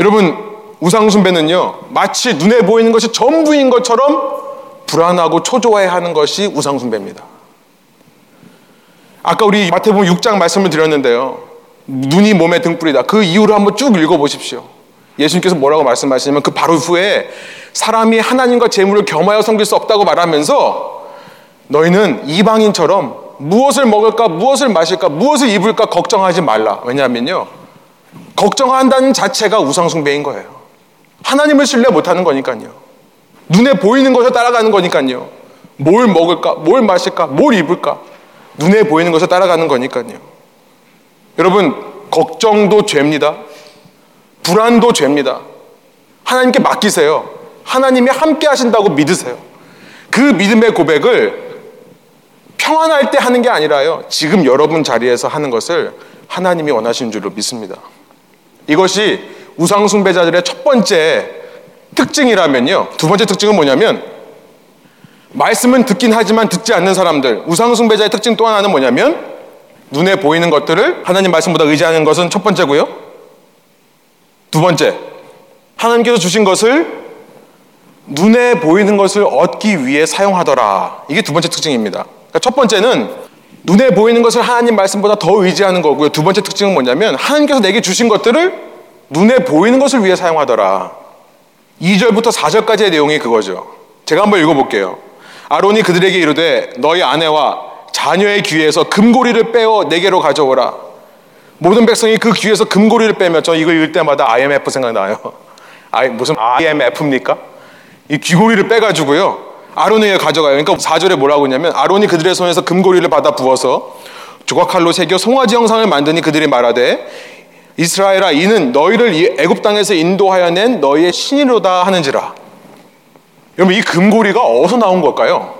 여러분, 우상 숭배는요, 마치 눈에 보이는 것이 전부인 것처럼 불안하고 초조해하는 것이 우상 숭배입니다. 아까 우리 마태복음 육 장 말씀을 드렸는데요, 눈이 몸의 등불이다. 그 이유를 한번 쭉 읽어보십시오. 예수님께서 뭐라고 말씀하시냐면 그 바로 후에 사람이 하나님과 재물을 겸하여 섬길 수 없다고 말하면서 너희는 이방인처럼 무엇을 먹을까, 무엇을 마실까, 무엇을 입을까 걱정하지 말라. 왜냐하면요, 걱정한다는 자체가 우상숭배인 거예요. 하나님을 신뢰 못하는 거니까요. 눈에 보이는 것을 따라가는 거니까요. 뭘 먹을까, 뭘 마실까, 뭘 입을까, 눈에 보이는 것을 따라가는 거니까요. 여러분, 걱정도 죄입니다. 불안도 죄입니다. 하나님께 맡기세요. 하나님이 함께 하신다고 믿으세요. 그 믿음의 고백을 평안할 때 하는 게 아니라요, 지금 여러분 자리에서 하는 것을 하나님이 원하시는 줄로 믿습니다. 이것이 우상 숭배자들의 첫 번째 특징이라면요, 두 번째 특징은 뭐냐면, 말씀은 듣긴 하지만 듣지 않는 사람들. 우상 숭배자의 특징 또 하나는 뭐냐면 눈에 보이는 것들을 하나님 말씀보다 의지하는 것은 첫 번째고요, 두 번째, 하나님께서 주신 것을 눈에 보이는 것을 얻기 위해 사용하더라. 이게 두 번째 특징입니다. 그러니까 첫 번째는 눈에 보이는 것을 하나님 말씀보다 더 의지하는 거고요. 두 번째 특징은 뭐냐면 하나님께서 내게 주신 것들을 눈에 보이는 것을 위해 사용하더라. 이 절부터 사 절까지의 내용이 그거죠. 제가 한번 읽어볼게요. 아론이 그들에게 이르되 너희 아내와 자녀의 귀에서 금고리를 빼어 내게로 가져오라. 모든 백성이 그 귀에서 금고리를 빼며, 저 이거 읽을 때마다 아이엠에프 생각나요. 아이, 무슨 아이엠에프입니까? 이 귀고리를 빼가지고요 아론에게 가져가요. 그러니까 사 절에 뭐라고 하냐면 아론이 그들의 손에서 금고리를 받아 부어서 조각칼로 새겨 송아지 형상을 만드니 그들이 말하되 이스라엘아 이는 너희를 애굽 땅에서 인도하여 낸 너희의 신이로다 하는지라. 여러분 이 금고리가 어디서 나온 걸까요?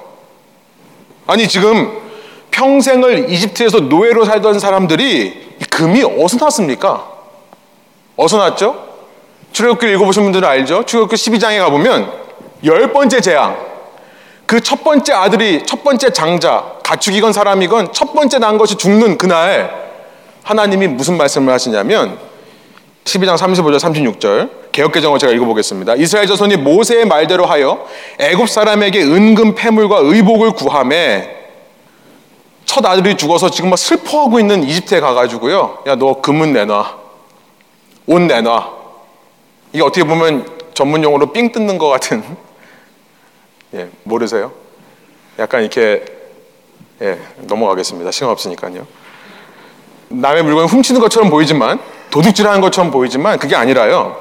아니 지금 평생을 이집트에서 노예로 살던 사람들이 이 금이 어디서 났습니까? 어디서 났죠? 출애굽기 읽어보신 분들은 알죠? 출애굽기 십이 장에 가보면 열 번째 재앙, 그 첫 번째 아들이, 첫 번째 장자, 가축이건 사람이건 첫 번째 난 것이 죽는 그날 하나님이 무슨 말씀을 하시냐면 십이 장 삼십오 절 삼십육 절 개역개정을 제가 읽어보겠습니다. 이스라엘 자손이 모세의 말대로 하여 애굽 사람에게 은금 패물과 의복을 구하매, 첫 아들이 죽어서 지금 막 슬퍼하고 있는 이집트에 가가지고요, 야 너 금은 내놔, 옷 내놔. 이게 어떻게 보면 전문용어로 삥 뜯는 것 같은, 예 모르세요? 약간 이렇게, 예 넘어가겠습니다. 시간 없으니까요. 남의 물건을 훔치는 것처럼 보이지만, 도둑질하는 것처럼 보이지만 그게 아니라요.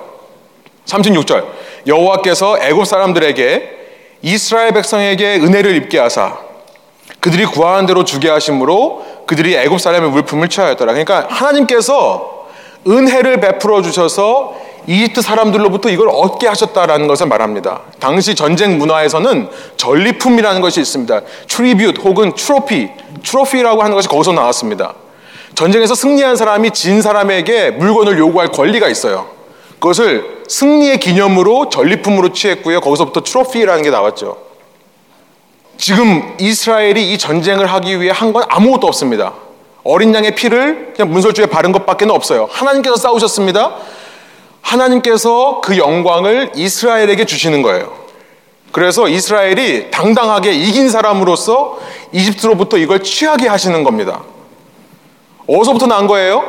삼십육 절 여호와께서 애굽 사람들에게 이스라엘 백성에게 은혜를 입게 하사 그들이 구하는 대로 주게 하심으로 그들이 애굽 사람의 물품을 취하였더라. 그러니까 하나님께서 은혜를 베풀어 주셔서 이집트 사람들로부터 이걸 얻게 하셨다라는 것을 말합니다. 당시 전쟁 문화에서는 전리품이라는 것이 있습니다. 트리뷰트 혹은 트로피, 트로피라고 하는 것이 거기서 나왔습니다. 전쟁에서 승리한 사람이 진 사람에게 물건을 요구할 권리가 있어요. 그것을 승리의 기념으로 전리품으로 취했고요. 거기서부터 트로피라는 게 나왔죠. 지금 이스라엘이 이 전쟁을 하기 위해 한 건 아무것도 없습니다. 어린 양의 피를 그냥 문설주에 바른 것밖에 없어요. 하나님께서 싸우셨습니다. 하나님께서 그 영광을 이스라엘에게 주시는 거예요. 그래서 이스라엘이 당당하게 이긴 사람으로서 이집트로부터 이걸 취하게 하시는 겁니다. 어디서부터 난 거예요?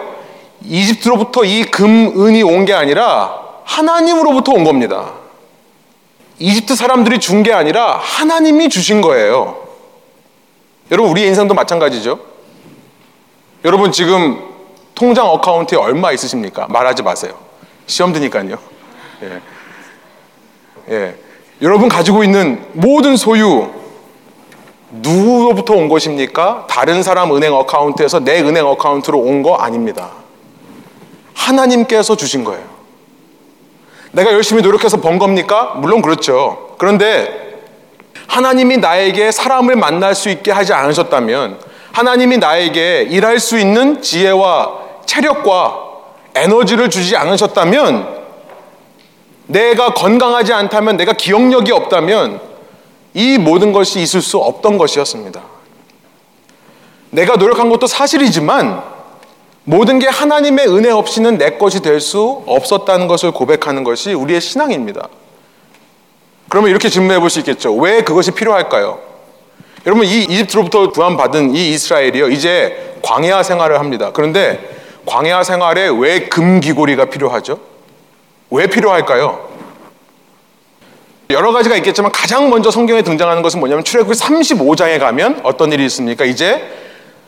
이집트로부터 이 금, 은이 온 게 아니라 하나님으로부터 온 겁니다. 이집트 사람들이 준 게 아니라 하나님이 주신 거예요. 여러분 우리의 인생도 마찬가지죠. 여러분 지금 통장 어카운트에 얼마 있으십니까? 말하지 마세요. 시험 드니까요. 예. 예. 여러분 가지고 있는 모든 소유 누구로부터 온 것입니까? 다른 사람 은행 어카운트에서 내 은행 어카운트로 온 거 아닙니다. 하나님께서 주신 거예요. 내가 열심히 노력해서 번 겁니까? 물론 그렇죠. 그런데 하나님이 나에게 사람을 만날 수 있게 하지 않으셨다면, 하나님이 나에게 일할 수 있는 지혜와 체력과 에너지를 주지 않으셨다면, 내가 건강하지 않다면, 내가 기억력이 없다면 이 모든 것이 있을 수 없던 것이었습니다. 내가 노력한 것도 사실이지만 모든 게 하나님의 은혜 없이는 내 것이 될 수 없었다는 것을 고백하는 것이 우리의 신앙입니다. 그러면 이렇게 질문해 볼 수 있겠죠. 왜 그것이 필요할까요? 여러분 이 이집트로부터 구원받은 이 이스라엘이요, 이제 광야 생활을 합니다. 그런데 광야 생활에 왜 금귀고리가 필요하죠? 왜 필요할까요? 여러 가지가 있겠지만 가장 먼저 성경에 등장하는 것은 뭐냐면 출애굽기 삼십오 장에 가면 어떤 일이 있습니까? 이제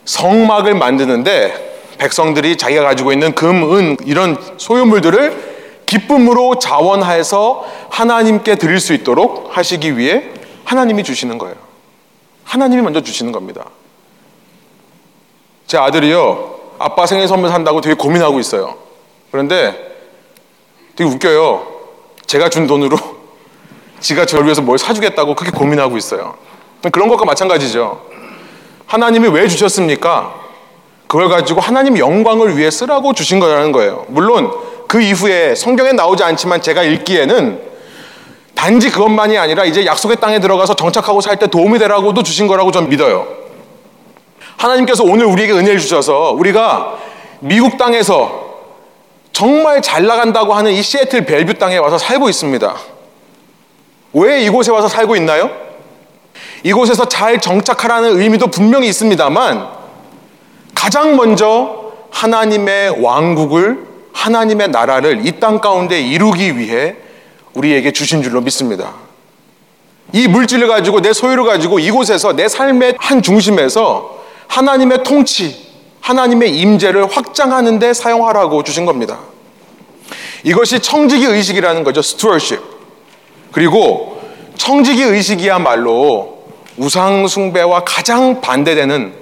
성막을 만드는데 백성들이 자기가 가지고 있는 금, 은 이런 소유물들을 기쁨으로 자원해서 하나님께 드릴 수 있도록 하시기 위해 하나님이 주시는 거예요. 하나님이 먼저 주시는 겁니다. 제 아들이요, 아빠 생일 선물 산다고 되게 고민하고 있어요. 그런데 되게 웃겨요. 제가 준 돈으로 지가 저를 위해서 뭘 사주겠다고 그렇게 고민하고 있어요. 그런 것과 마찬가지죠. 하나님이 왜 주셨습니까? 그걸 가지고 하나님 영광을 위해 쓰라고 주신 거라는 거예요. 물론 그 이후에 성경에 나오지 않지만 제가 읽기에는 단지 그것만이 아니라 이제 약속의 땅에 들어가서 정착하고 살 때 도움이 되라고도 주신 거라고 전 믿어요. 하나님께서 오늘 우리에게 은혜를 주셔서 우리가 미국 땅에서 정말 잘 나간다고 하는 이 시애틀 벨뷰 땅에 와서 살고 있습니다. 왜 이곳에 와서 살고 있나요? 이곳에서 잘 정착하라는 의미도 분명히 있습니다만 가장 먼저 하나님의 왕국을, 하나님의 나라를 이 땅 가운데 이루기 위해 우리에게 주신 줄로 믿습니다. 이 물질을 가지고, 내 소유를 가지고 이곳에서, 내 삶의 한 중심에서 하나님의 통치, 하나님의 임재를 확장하는 데 사용하라고 주신 겁니다. 이것이 청지기 의식이라는 거죠. 스튜어십. 그리고 청지기 의식이야말로 우상 숭배와 가장 반대되는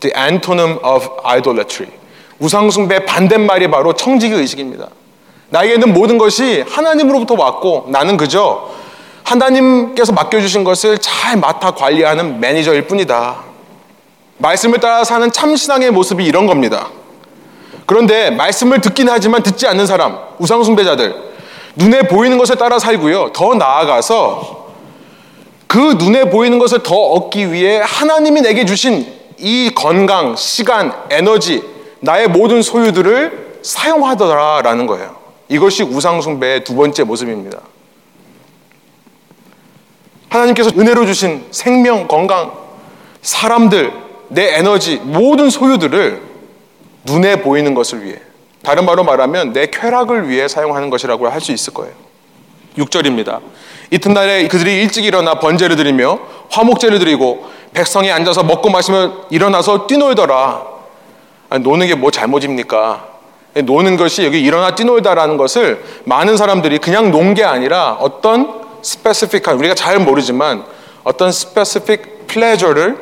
the antonym of idolatry. 우상 숭배의 반대말이 바로 청지기 의식입니다. 나에게 있는 모든 것이 하나님으로부터 왔고, 나는 그저 하나님께서 맡겨주신 것을 잘 맡아 관리하는 매니저일 뿐이다. 말씀을 따라 사는 참신앙의 모습이 이런 겁니다. 그런데 말씀을 듣긴 하지만 듣지 않는 사람, 우상 숭배자들, 눈에 보이는 것에 따라 살고요. 더 나아가서 그 눈에 보이는 것을 더 얻기 위해 하나님이 내게 주신 이 건강, 시간, 에너지, 나의 모든 소유들을 사용하더라라는 거예요. 이것이 우상 숭배의 두 번째 모습입니다. 하나님께서 은혜로 주신 생명, 건강, 사람들, 내 에너지, 모든 소유들을 눈에 보이는 것을 위해, 다른 말로 말하면 내 쾌락을 위해 사용하는 것이라고 할 수 있을 거예요. 육 절입니다. 이튿날에 그들이 일찍 일어나 번제를 드리며 화목제를 드리고 백성이 앉아서 먹고 마시며 일어나서 뛰놀더라. 아니, 노는 게 뭐 잘못입니까? 노는 것이 여기 일어나 뛰놀다라는 것을 많은 사람들이 그냥 논 게 아니라 어떤 스페시픽한, 우리가 잘 모르지만 어떤 스페시픽 플레저를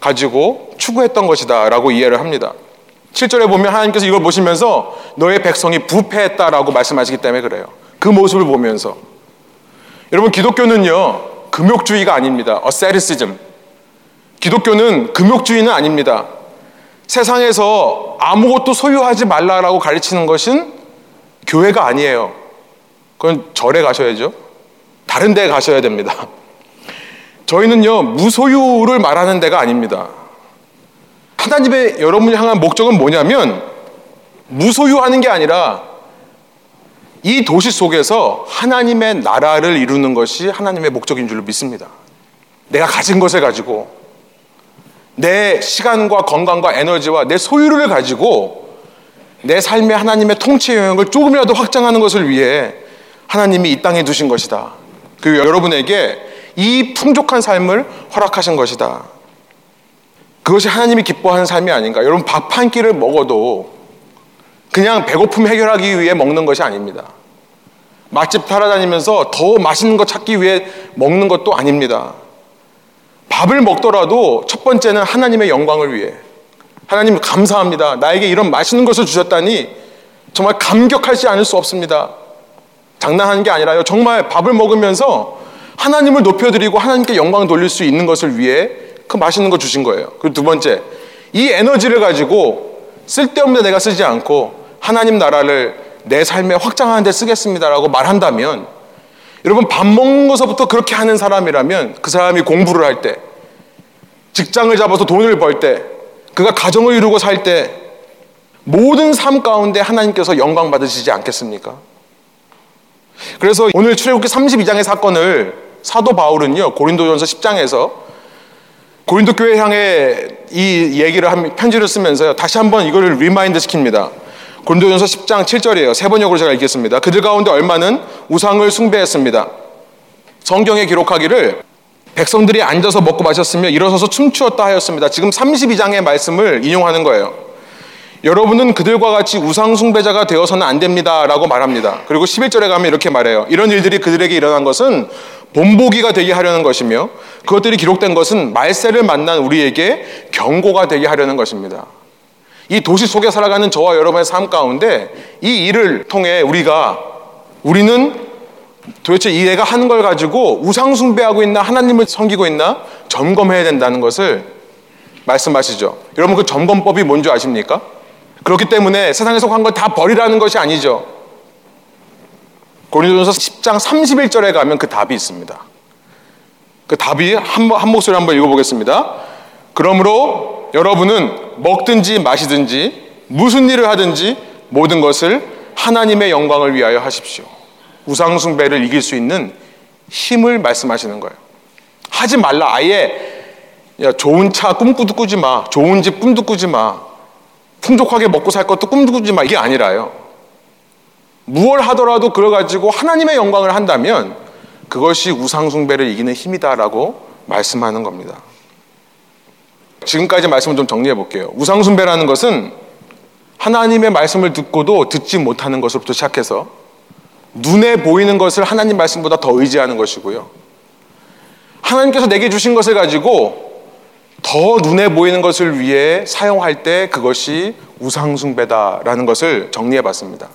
가지고 추구했던 것이다 라고 이해를 합니다. 칠 절에 보면 하나님께서 이걸 보시면서 너의 백성이 부패했다라고 말씀하시기 때문에 그래요. 그 모습을 보면서. 여러분, 기독교는요 금욕주의가 아닙니다. 어세리시즘. 기독교는 금욕주의는 아닙니다. 세상에서 아무것도 소유하지 말라라고 가르치는 것은 교회가 아니에요. 그건 절에 가셔야죠. 다른 데 가셔야 됩니다. 저희는요 무소유를 말하는 데가 아닙니다. 하나님의 여러분이 향한 목적은 뭐냐면 무소유하는 게 아니라 이 도시 속에서 하나님의 나라를 이루는 것이 하나님의 목적인 줄로 믿습니다. 내가 가진 것을 가지고, 내 시간과 건강과 에너지와 내 소유를 가지고 내 삶에 하나님의 통치 영역을 조금이라도 확장하는 것을 위해 하나님이 이 땅에 두신 것이다. 그리고 여러분에게 이 풍족한 삶을 허락하신 것이다. 그것이 하나님이 기뻐하는 삶이 아닌가. 여러분, 밥 한 끼를 먹어도 그냥 배고픔 해결하기 위해 먹는 것이 아닙니다. 맛집 따라다니면서 더 맛있는 거 찾기 위해 먹는 것도 아닙니다. 밥을 먹더라도 첫 번째는 하나님의 영광을 위해, 하나님 감사합니다, 나에게 이런 맛있는 것을 주셨다니 정말 감격하지 않을 수 없습니다. 장난하는 게 아니라요, 정말 밥을 먹으면서 하나님을 높여드리고 하나님께 영광을 돌릴 수 있는 것을 위해 그 맛있는 거 주신 거예요. 그리고 두 번째, 이 에너지를 가지고 쓸데없는 데 내가 쓰지 않고 하나님 나라를 내 삶에 확장하는 데 쓰겠습니다라고 말한다면, 여러분, 밥 먹는 것부터 그렇게 하는 사람이라면 그 사람이 공부를 할 때, 직장을 잡아서 돈을 벌 때, 그가 가정을 이루고 살 때 모든 삶 가운데 하나님께서 영광 받으시지 않겠습니까? 그래서 오늘 출애굽기 삼십이 장의 사건을 사도 바울은요 고린도전서 십 장에서 고린도 교회 향해 이 얘기를 한 편지를 쓰면서요 다시 한번 이거를 리마인드 시킵니다. 고린도전서 십 장 칠 절이에요. 세 번역으로 제가 읽겠습니다. 그들 가운데 얼마는 우상을 숭배했습니다. 성경에 기록하기를 백성들이 앉아서 먹고 마셨으며 일어서서 춤추었다 하였습니다. 지금 삼십이 장의 말씀을 인용하는 거예요. 여러분은 그들과 같이 우상 숭배자가 되어서는 안 됩니다 라고 말합니다. 그리고 십일 절에 가면 이렇게 말해요. 이런 일들이 그들에게 일어난 것은 본보기가 되게 하려는 것이며 그것들이 기록된 것은 말세를 만난 우리에게 경고가 되게 하려는 것입니다. 이 도시 속에 살아가는 저와 여러분의 삶 가운데 이 일을 통해 우리가, 우리는 도대체 이 애가 하는 걸 가지고 우상 숭배하고 있나, 하나님을 섬기고 있나 점검해야 된다는 것을 말씀하시죠. 여러분, 그 점검법이 뭔지 아십니까? 그렇기 때문에 세상에서 한 걸 다 버리라는 것이 아니죠. 고린도전서 십 장 삼십일 절에 가면 그 답이 있습니다. 그 답이 한, 한 목소리 한번 읽어보겠습니다. 그러므로 여러분은 먹든지 마시든지 무슨 일을 하든지 모든 것을 하나님의 영광을 위하여 하십시오. 우상 숭배를 이길 수 있는 힘을 말씀하시는 거예요. 하지 말라. 아예 야, 좋은 차 꿈도 꾸지 마. 좋은 집 꿈도 꾸지 마. 풍족하게 먹고 살 것도 꿈도 꾸지 마, 이게 아니라요. 무얼 하더라도 그걸 가지고 하나님의 영광을 한다면 그것이 우상숭배를 이기는 힘이다라고 말씀하는 겁니다. 지금까지 말씀을 좀 정리해 볼게요. 우상숭배라는 것은 하나님의 말씀을 듣고도 듣지 못하는 것으로부터 시작해서 눈에 보이는 것을 하나님 말씀보다 더 의지하는 것이고요. 하나님께서 내게 주신 것을 가지고 더 눈에 보이는 것을 위해 사용할 때 그것이 우상숭배다라는 것을 정리해 봤습니다.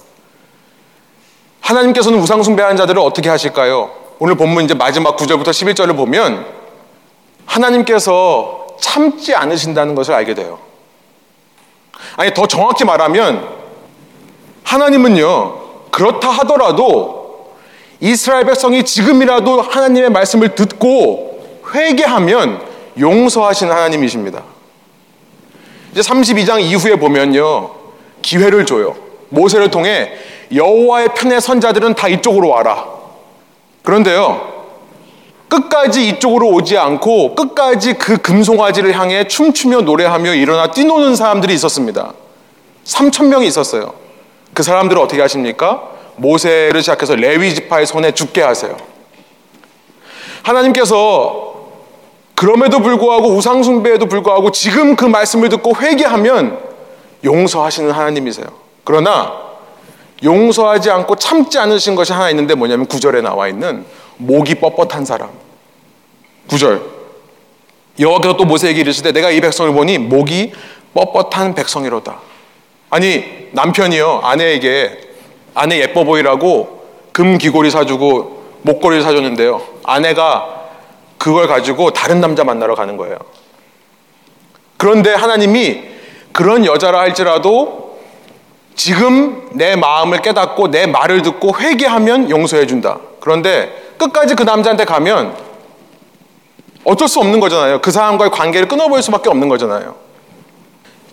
하나님께서는 우상숭배하는 자들을 어떻게 하실까요? 오늘 본문 이제 마지막 구 절부터 십일 절을 보면 하나님께서 참지 않으신다는 것을 알게 돼요. 아니, 더 정확히 말하면 하나님은요, 그렇다 하더라도 이스라엘 백성이 지금이라도 하나님의 말씀을 듣고 회개하면 용서하시는 하나님이십니다. 이제 삼십이 장 이후에 보면요, 기회를 줘요. 모세를 통해 여호와의 편에 선 자들은 다 이쪽으로 와라. 그런데요, 끝까지 이쪽으로 오지 않고 끝까지 그 금송아지를 향해 춤추며 노래하며 일어나 뛰노는 사람들이 있었습니다. 삼천 명이 있었어요. 그 사람들을 어떻게 하십니까? 모세를 시작해서 레위 지파의 손에 죽게 하세요. 하나님께서 그럼에도 불구하고 우상숭배에도 불구하고 지금 그 말씀을 듣고 회개하면 용서하시는 하나님이세요. 그러나 용서하지 않고 참지 않으신 것이 하나 있는데 뭐냐면 구 절에 나와 있는 목이 뻣뻣한 사람. 구 절, 여호와께서 또 모세에게 이르시되 내가 이 백성을 보니 목이 뻣뻣한 백성이로다. 아니, 남편이요, 아내에게 아내 예뻐 보이라고 금 귀고리 사주고 목걸이를 사줬는데요, 아내가 그걸 가지고 다른 남자 만나러 가는 거예요. 그런데 하나님이 그런 여자라 할지라도 지금 내 마음을 깨닫고 내 말을 듣고 회개하면 용서해 준다. 그런데 끝까지 그 남자한테 가면 어쩔 수 없는 거잖아요. 그 사람과의 관계를 끊어버릴 수밖에 없는 거잖아요.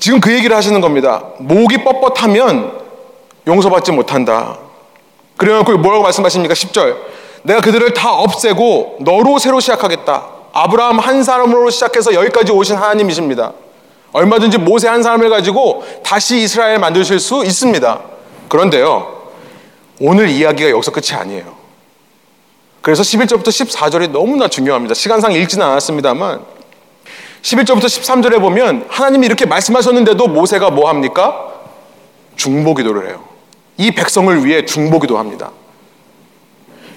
지금 그 얘기를 하시는 겁니다. 목이 뻣뻣하면 용서받지 못한다. 그래놓고 뭐라고 말씀하십니까? 십 절, 내가 그들을 다 없애고 너로 새로 시작하겠다. 아브라함 한 사람으로 시작해서 여기까지 오신 하나님이십니다. 얼마든지 모세 한 사람을 가지고 다시 이스라엘 만드실 수 있습니다. 그런데요, 오늘 이야기가 여기서 끝이 아니에요. 그래서 십일 절부터 십사 절이 너무나 중요합니다. 시간상 읽지는 않았습니다만 십일 절부터 십삼 절에 보면 하나님이 이렇게 말씀하셨는데도 모세가 뭐 합니까? 중보기도를 해요. 이 백성을 위해 중보기도합니다.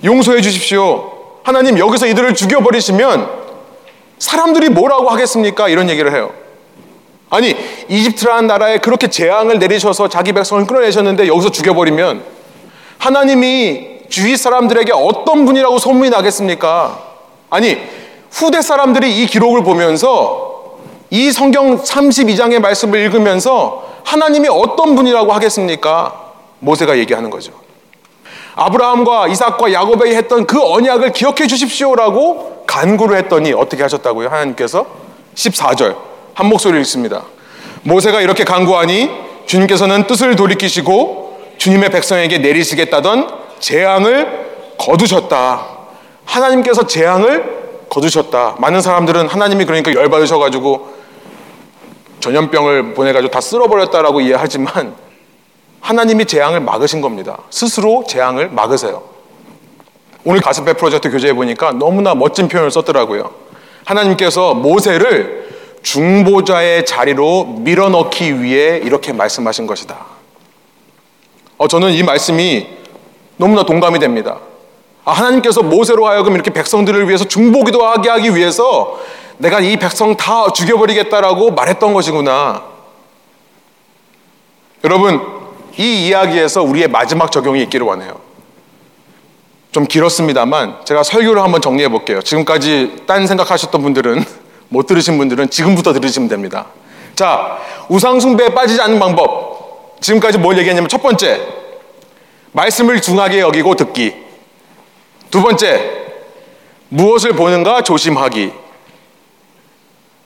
용서해 주십시오. 하나님, 여기서 이들을 죽여버리시면 사람들이 뭐라고 하겠습니까? 이런 얘기를 해요. 아니, 이집트라는 나라에 그렇게 재앙을 내리셔서 자기 백성을 끌어내셨는데 여기서 죽여버리면 하나님이 주위 사람들에게 어떤 분이라고 소문이 나겠습니까? 아니, 후대 사람들이 이 기록을 보면서 이 성경 삼십이 장의 말씀을 읽으면서 하나님이 어떤 분이라고 하겠습니까? 모세가 얘기하는 거죠. 아브라함과 이삭과 야곱에게 했던 그 언약을 기억해 주십시오라고 간구를 했더니 어떻게 하셨다고요? 하나님께서 십사 절 한 목소리를 읽습니다. 모세가 이렇게 간구하니 주님께서는 뜻을 돌이키시고 주님의 백성에게 내리시겠다던 재앙을 거두셨다. 하나님께서 재앙을 거두셨다. 많은 사람들은 하나님이 그러니까 열받으셔가지고 전염병을 보내가지고 다 쓸어버렸다라고 이해하지만 하나님이 재앙을 막으신 겁니다. 스스로 재앙을 막으세요. 오늘 가스펠 프로젝트 교재에 보니까 너무나 멋진 표현을 썼더라고요. 하나님께서 모세를 중보자의 자리로 밀어넣기 위해 이렇게 말씀하신 것이다. 어, 저는 이 말씀이 너무나 동감이 됩니다. 아, 하나님께서 모세로 하여금 이렇게 백성들을 위해서 중보기도 하게 하기 위해서 내가 이 백성 다 죽여버리겠다라고 말했던 것이구나. 여러분, 이 이야기에서 우리의 마지막 적용이 있기를 원해요. 좀 길었습니다만 제가 설교를 한번 정리해 볼게요. 지금까지 딴 생각하셨던 분들은, 못 들으신 분들은 지금부터 들으시면 됩니다. 자, 우상숭배에 빠지지 않는 방법. 지금까지 뭘 얘기했냐면, 첫 번째, 말씀을 중하게 여기고 듣기. 두 번째, 무엇을 보는가 조심하기.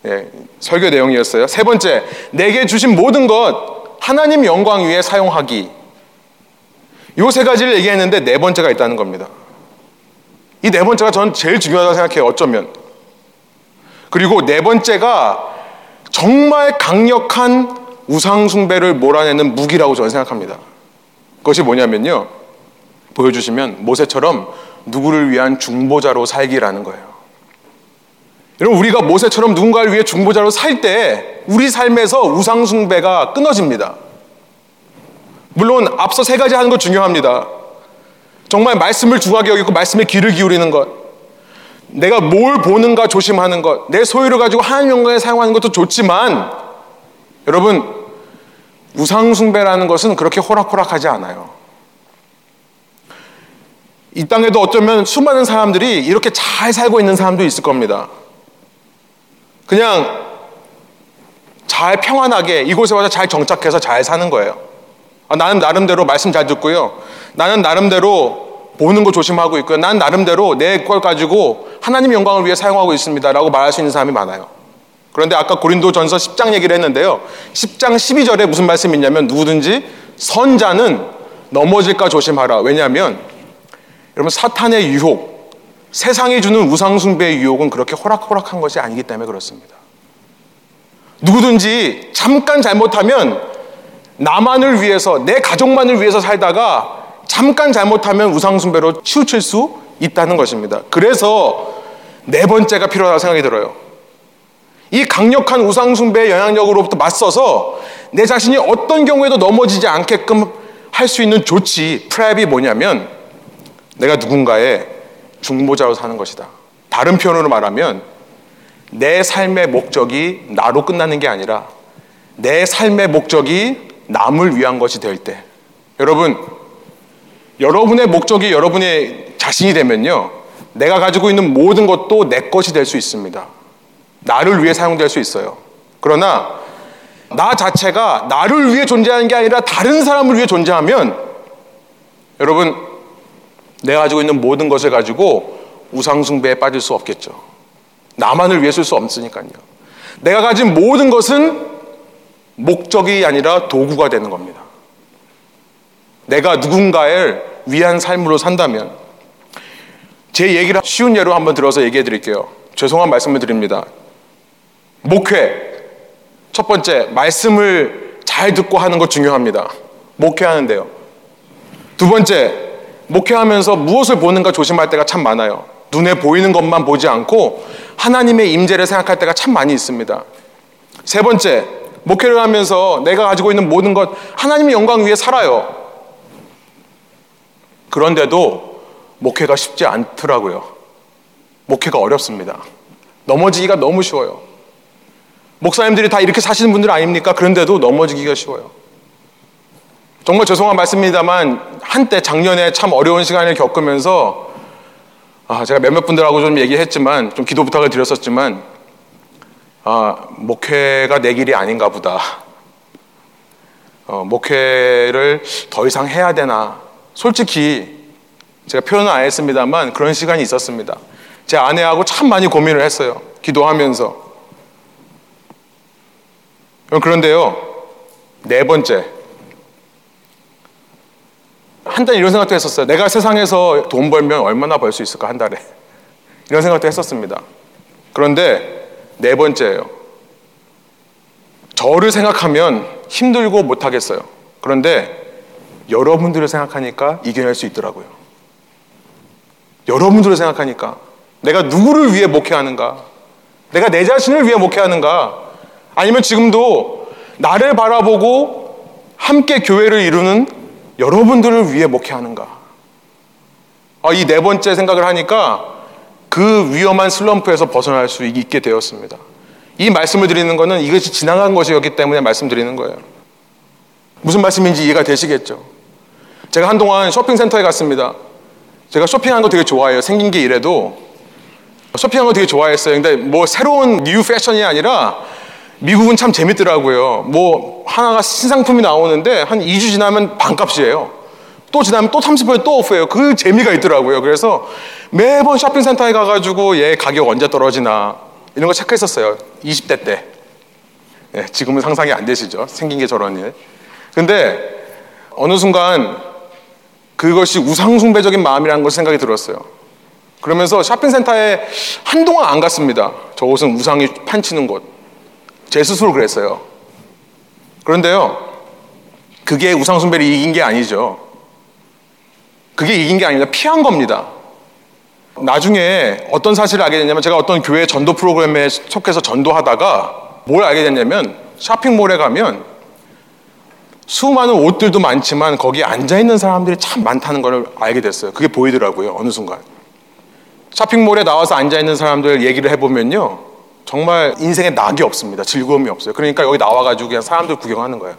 예, 설교 내용이었어요. 세 번째, 내게 주신 모든 것 하나님 영광 위에 사용하기. 요 세 가지를 얘기했는데 네 번째가 있다는 겁니다. 이 네 번째가 저는 제일 중요하다고 생각해요, 어쩌면. 그리고 네 번째가 정말 강력한 우상 숭배를 몰아내는 무기라고 저는 생각합니다. 그것이 뭐냐면요, 보여주시면 모세처럼 누구를 위한 중보자로 살기라는 거예요. 여러분, 우리가 모세처럼 누군가를 위해 중보자로 살 때 우리 삶에서 우상 숭배가 끊어집니다. 물론 앞서 세 가지 하는 거 중요합니다. 정말 말씀을 중하게 여기고 말씀에 귀를 기울이는 것, 내가 뭘 보는가 조심하는 것, 내 소유를 가지고 하나님 영광에 사용하는 것도 좋지만, 여러분, 우상 숭배라는 것은 그렇게 호락호락하지 않아요. 이 땅에도 어쩌면 수많은 사람들이 이렇게 잘 살고 있는 사람도 있을 겁니다. 그냥 잘 평안하게 이곳에 와서 잘 정착해서 잘 사는 거예요. 아, 나는 나름대로 말씀 잘 듣고요, 나는 나름대로 보는 거 조심하고 있고요, 나는 나름대로 내 걸 가지고 하나님 영광을 위해 사용하고 있습니다 라고 말할 수 있는 사람이 많아요. 그런데 아까 고린도전서 십 장 얘기를 했는데요, 십 장 십이 절에 무슨 말씀이 있냐면, 누구든지 선자는 넘어질까 조심하라. 왜냐하면 여러분, 사탄의 유혹, 세상이 주는 우상숭배의 유혹은 그렇게 호락호락한 것이 아니기 때문에 그렇습니다. 누구든지 잠깐 잘못하면 나만을 위해서, 내 가족만을 위해서 살다가 잠깐 잘못하면 우상숭배로 치우칠 수 있다는 것입니다. 그래서 네 번째가 필요하다고 생각이 들어요. 이 강력한 우상숭배의 영향력으로부터 맞서서 내 자신이 어떤 경우에도 넘어지지 않게끔 할 수 있는 조치, 프랩이 뭐냐면 내가 누군가의 중보자로 사는 것이다. 다른 표현으로 말하면 내 삶의 목적이 나로 끝나는 게 아니라 내 삶의 목적이 남을 위한 것이 될 때, 여러분, 여러분의 목적이 여러분의 자신이 되면요, 내가 가지고 있는 모든 것도 내 것이 될 수 있습니다. 나를 위해 사용될 수 있어요. 그러나 나 자체가 나를 위해 존재하는 게 아니라 다른 사람을 위해 존재하면, 여러분, 내가 가지고 있는 모든 것을 가지고 우상숭배에 빠질 수 없겠죠. 나만을 위해 쓸 수 없으니까요. 내가 가진 모든 것은 목적이 아니라 도구가 되는 겁니다. 내가 누군가를 위한 삶으로 산다면, 제 얘기를 쉬운 예로 한번 들어서 얘기해 드릴게요. 죄송한 말씀을 드립니다. 목회, 첫 번째, 말씀을 잘 듣고 하는 것 중요합니다. 목회하는데요. 두 번째, 목회하면서 무엇을 보는가 조심할 때가 참 많아요. 눈에 보이는 것만 보지 않고 하나님의 임재를 생각할 때가 참 많이 있습니다. 세 번째, 목회를 하면서 내가 가지고 있는 모든 것 하나님의 영광 위에 살아요. 그런데도 목회가 쉽지 않더라고요. 목회가 어렵습니다. 넘어지기가 너무 쉬워요. 목사님들이 다 이렇게 사시는 분들 아닙니까? 그런데도 넘어지기가 쉬워요. 정말 죄송한 말씀입니다만 한때 작년에 참 어려운 시간을 겪으면서, 아, 제가 몇몇 분들하고 좀 얘기했지만, 좀 기도 부탁을 드렸었지만, 아, 목회가 내 길이 아닌가 보다. 어, 목회를 더 이상 해야 되나. 솔직히 제가 표현은 안 했습니다만 그런 시간이 있었습니다. 제 아내하고 참 많이 고민을 했어요. 기도하면서. 그런데요, 네 번째, 한 달 이런 생각도 했었어요. 내가 세상에서 돈 벌면 얼마나 벌 수 있을까, 한 달에. 이런 생각도 했었습니다. 그런데 네 번째예요. 저를 생각하면 힘들고 못하겠어요. 그런데 여러분들을 생각하니까 이겨낼 수 있더라고요. 여러분들을 생각하니까 내가 누구를 위해 목회하는가, 내가 내 자신을 위해 목회하는가, 아니면 지금도 나를 바라보고 함께 교회를 이루는 여러분들을 위해 목회하는가. 아, 이 네 번째 생각을 하니까 그 위험한 슬럼프에서 벗어날 수 있게 되었습니다. 이 말씀을 드리는 것은 이것이 지나간 것이었기 때문에 말씀드리는 거예요. 무슨 말씀인지 이해가 되시겠죠? 제가 한동안 쇼핑센터에 갔습니다. 제가 쇼핑하는 거 되게 좋아해요. 생긴 게 이래도 쇼핑하는 거 되게 좋아했어요. 근데 뭐 새로운 뉴 패션이 아니라 미국은 참 재밌더라고요. 뭐 하나가 신상품이 나오는데 한 이 주 지나면 반값이에요. 또 지나면 또 삼십 퍼센트 또 오프예요. 그 재미가 있더라고요. 그래서 매번 쇼핑센터에 가가지고 얘 가격 언제 떨어지나 이런 거 체크했었어요. 이십 대 때. 예, 지금은 상상이 안 되시죠? 생긴 게 저런 일. 근데 어느 순간 그것이 우상숭배적인 마음이라는 것을 생각이 들었어요. 그러면서 쇼핑센터에 한동안 안 갔습니다. 저곳은 우상이 판치는 곳. 제 스스로 그랬어요. 그런데요, 그게 우상숭배를 이긴 게 아니죠. 그게 이긴 게 아닙니다. 피한 겁니다. 나중에 어떤 사실을 알게 됐냐면, 제가 어떤 교회 전도 프로그램에 속해서 전도하다가 뭘 알게 됐냐면, 쇼핑몰에 가면 수많은 옷들도 많지만 거기 앉아있는 사람들이 참 많다는 걸 알게 됐어요. 그게 보이더라고요, 어느 순간. 쇼핑몰에 나와서 앉아있는 사람들 얘기를 해보면요, 정말 인생에 낙이 없습니다. 즐거움이 없어요. 그러니까 여기 나와가지고 그냥 사람들 구경하는 거예요.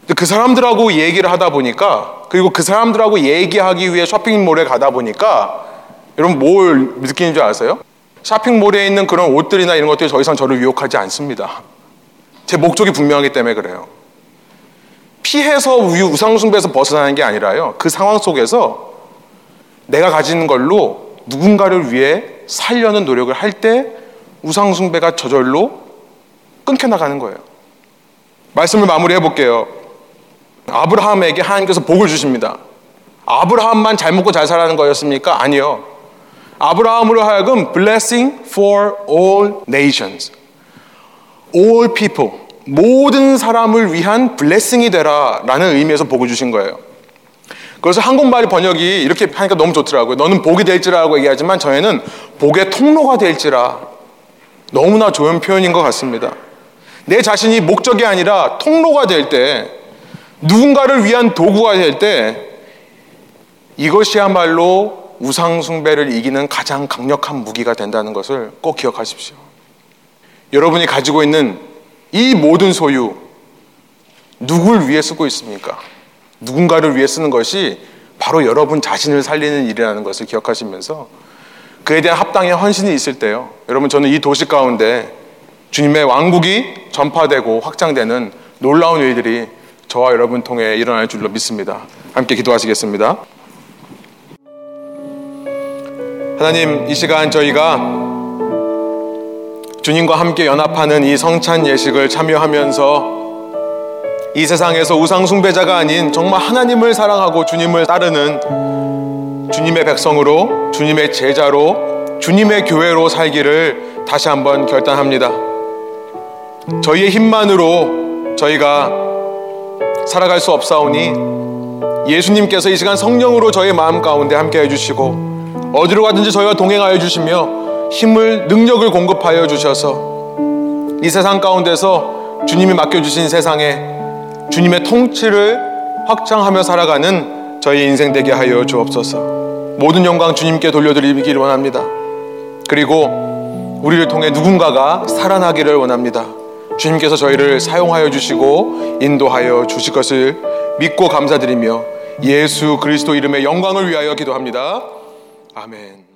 근데 그 사람들하고 얘기를 하다 보니까, 그리고 그 사람들하고 얘기하기 위해 쇼핑몰에 가다 보니까, 여러분 뭘 느끼는 줄 아세요? 쇼핑몰에 있는 그런 옷들이나 이런 것들이 더 이상 저를 유혹하지 않습니다. 제 목적이 분명하기 때문에 그래요. 피해서 우상숭배에서 벗어나는 게 아니라요, 그 상황 속에서 내가 가진 걸로 누군가를 위해 살려는 노력을 할 때 우상숭배가 저절로 끊겨나가는 거예요. 말씀을 마무리해 볼게요. 아브라함에게 하나님께서 복을 주십니다. 아브라함만 잘 먹고 잘 살라는 거였습니까? 아니요. 아브라함으로 하여금 blessing for all nations, all people, 모든 사람을 위한 블레싱이 되라 라는 의미에서 복을 주신 거예요. 그래서 한국말 번역이 이렇게 하니까 너무 좋더라고요. 너는 복이 될지라고 얘기하지만 저희는 복의 통로가 될지라. 너무나 좋은 표현인 것 같습니다. 내 자신이 목적이 아니라 통로가 될 때, 누군가를 위한 도구가 될 때, 이것이야말로 우상숭배를 이기는 가장 강력한 무기가 된다는 것을 꼭 기억하십시오. 여러분이 가지고 있는 이 모든 소유, 누굴 위해 쓰고 있습니까? 누군가를 위해 쓰는 것이 바로 여러분 자신을 살리는 일이라는 것을 기억하시면서, 그에 대한 합당의 헌신이 있을 때요, 여러분, 저는 이 도시 가운데 주님의 왕국이 전파되고 확장되는 놀라운 일들이 저와 여러분 통해 일어날 줄로 믿습니다. 함께 기도하시겠습니다. 하나님, 이 시간 저희가 주님과 함께 연합하는 이 성찬 예식을 참여하면서 이 세상에서 우상숭배자가 아닌 정말 하나님을 사랑하고 주님을 따르는 주님의 백성으로, 주님의 제자로, 주님의 교회로 살기를 다시 한번 결단합니다. 저희의 힘만으로 저희가 살아갈 수 없사오니 예수님께서 이 시간 성령으로 저희 마음 가운데 함께 해주시고, 어디로 가든지 저희와 동행하여 주시며 힘을, 능력을 공급하여 주셔서 이 세상 가운데서 주님이 맡겨주신 세상에 주님의 통치를 확장하며 살아가는 저희 인생 되게 하여 주옵소서. 모든 영광 주님께 돌려드리기를 원합니다. 그리고 우리를 통해 누군가가 살아나기를 원합니다. 주님께서 저희를 사용하여 주시고 인도하여 주실 것을 믿고 감사드리며 예수 그리스도 이름의 영광을 위하여 기도합니다. 아멘.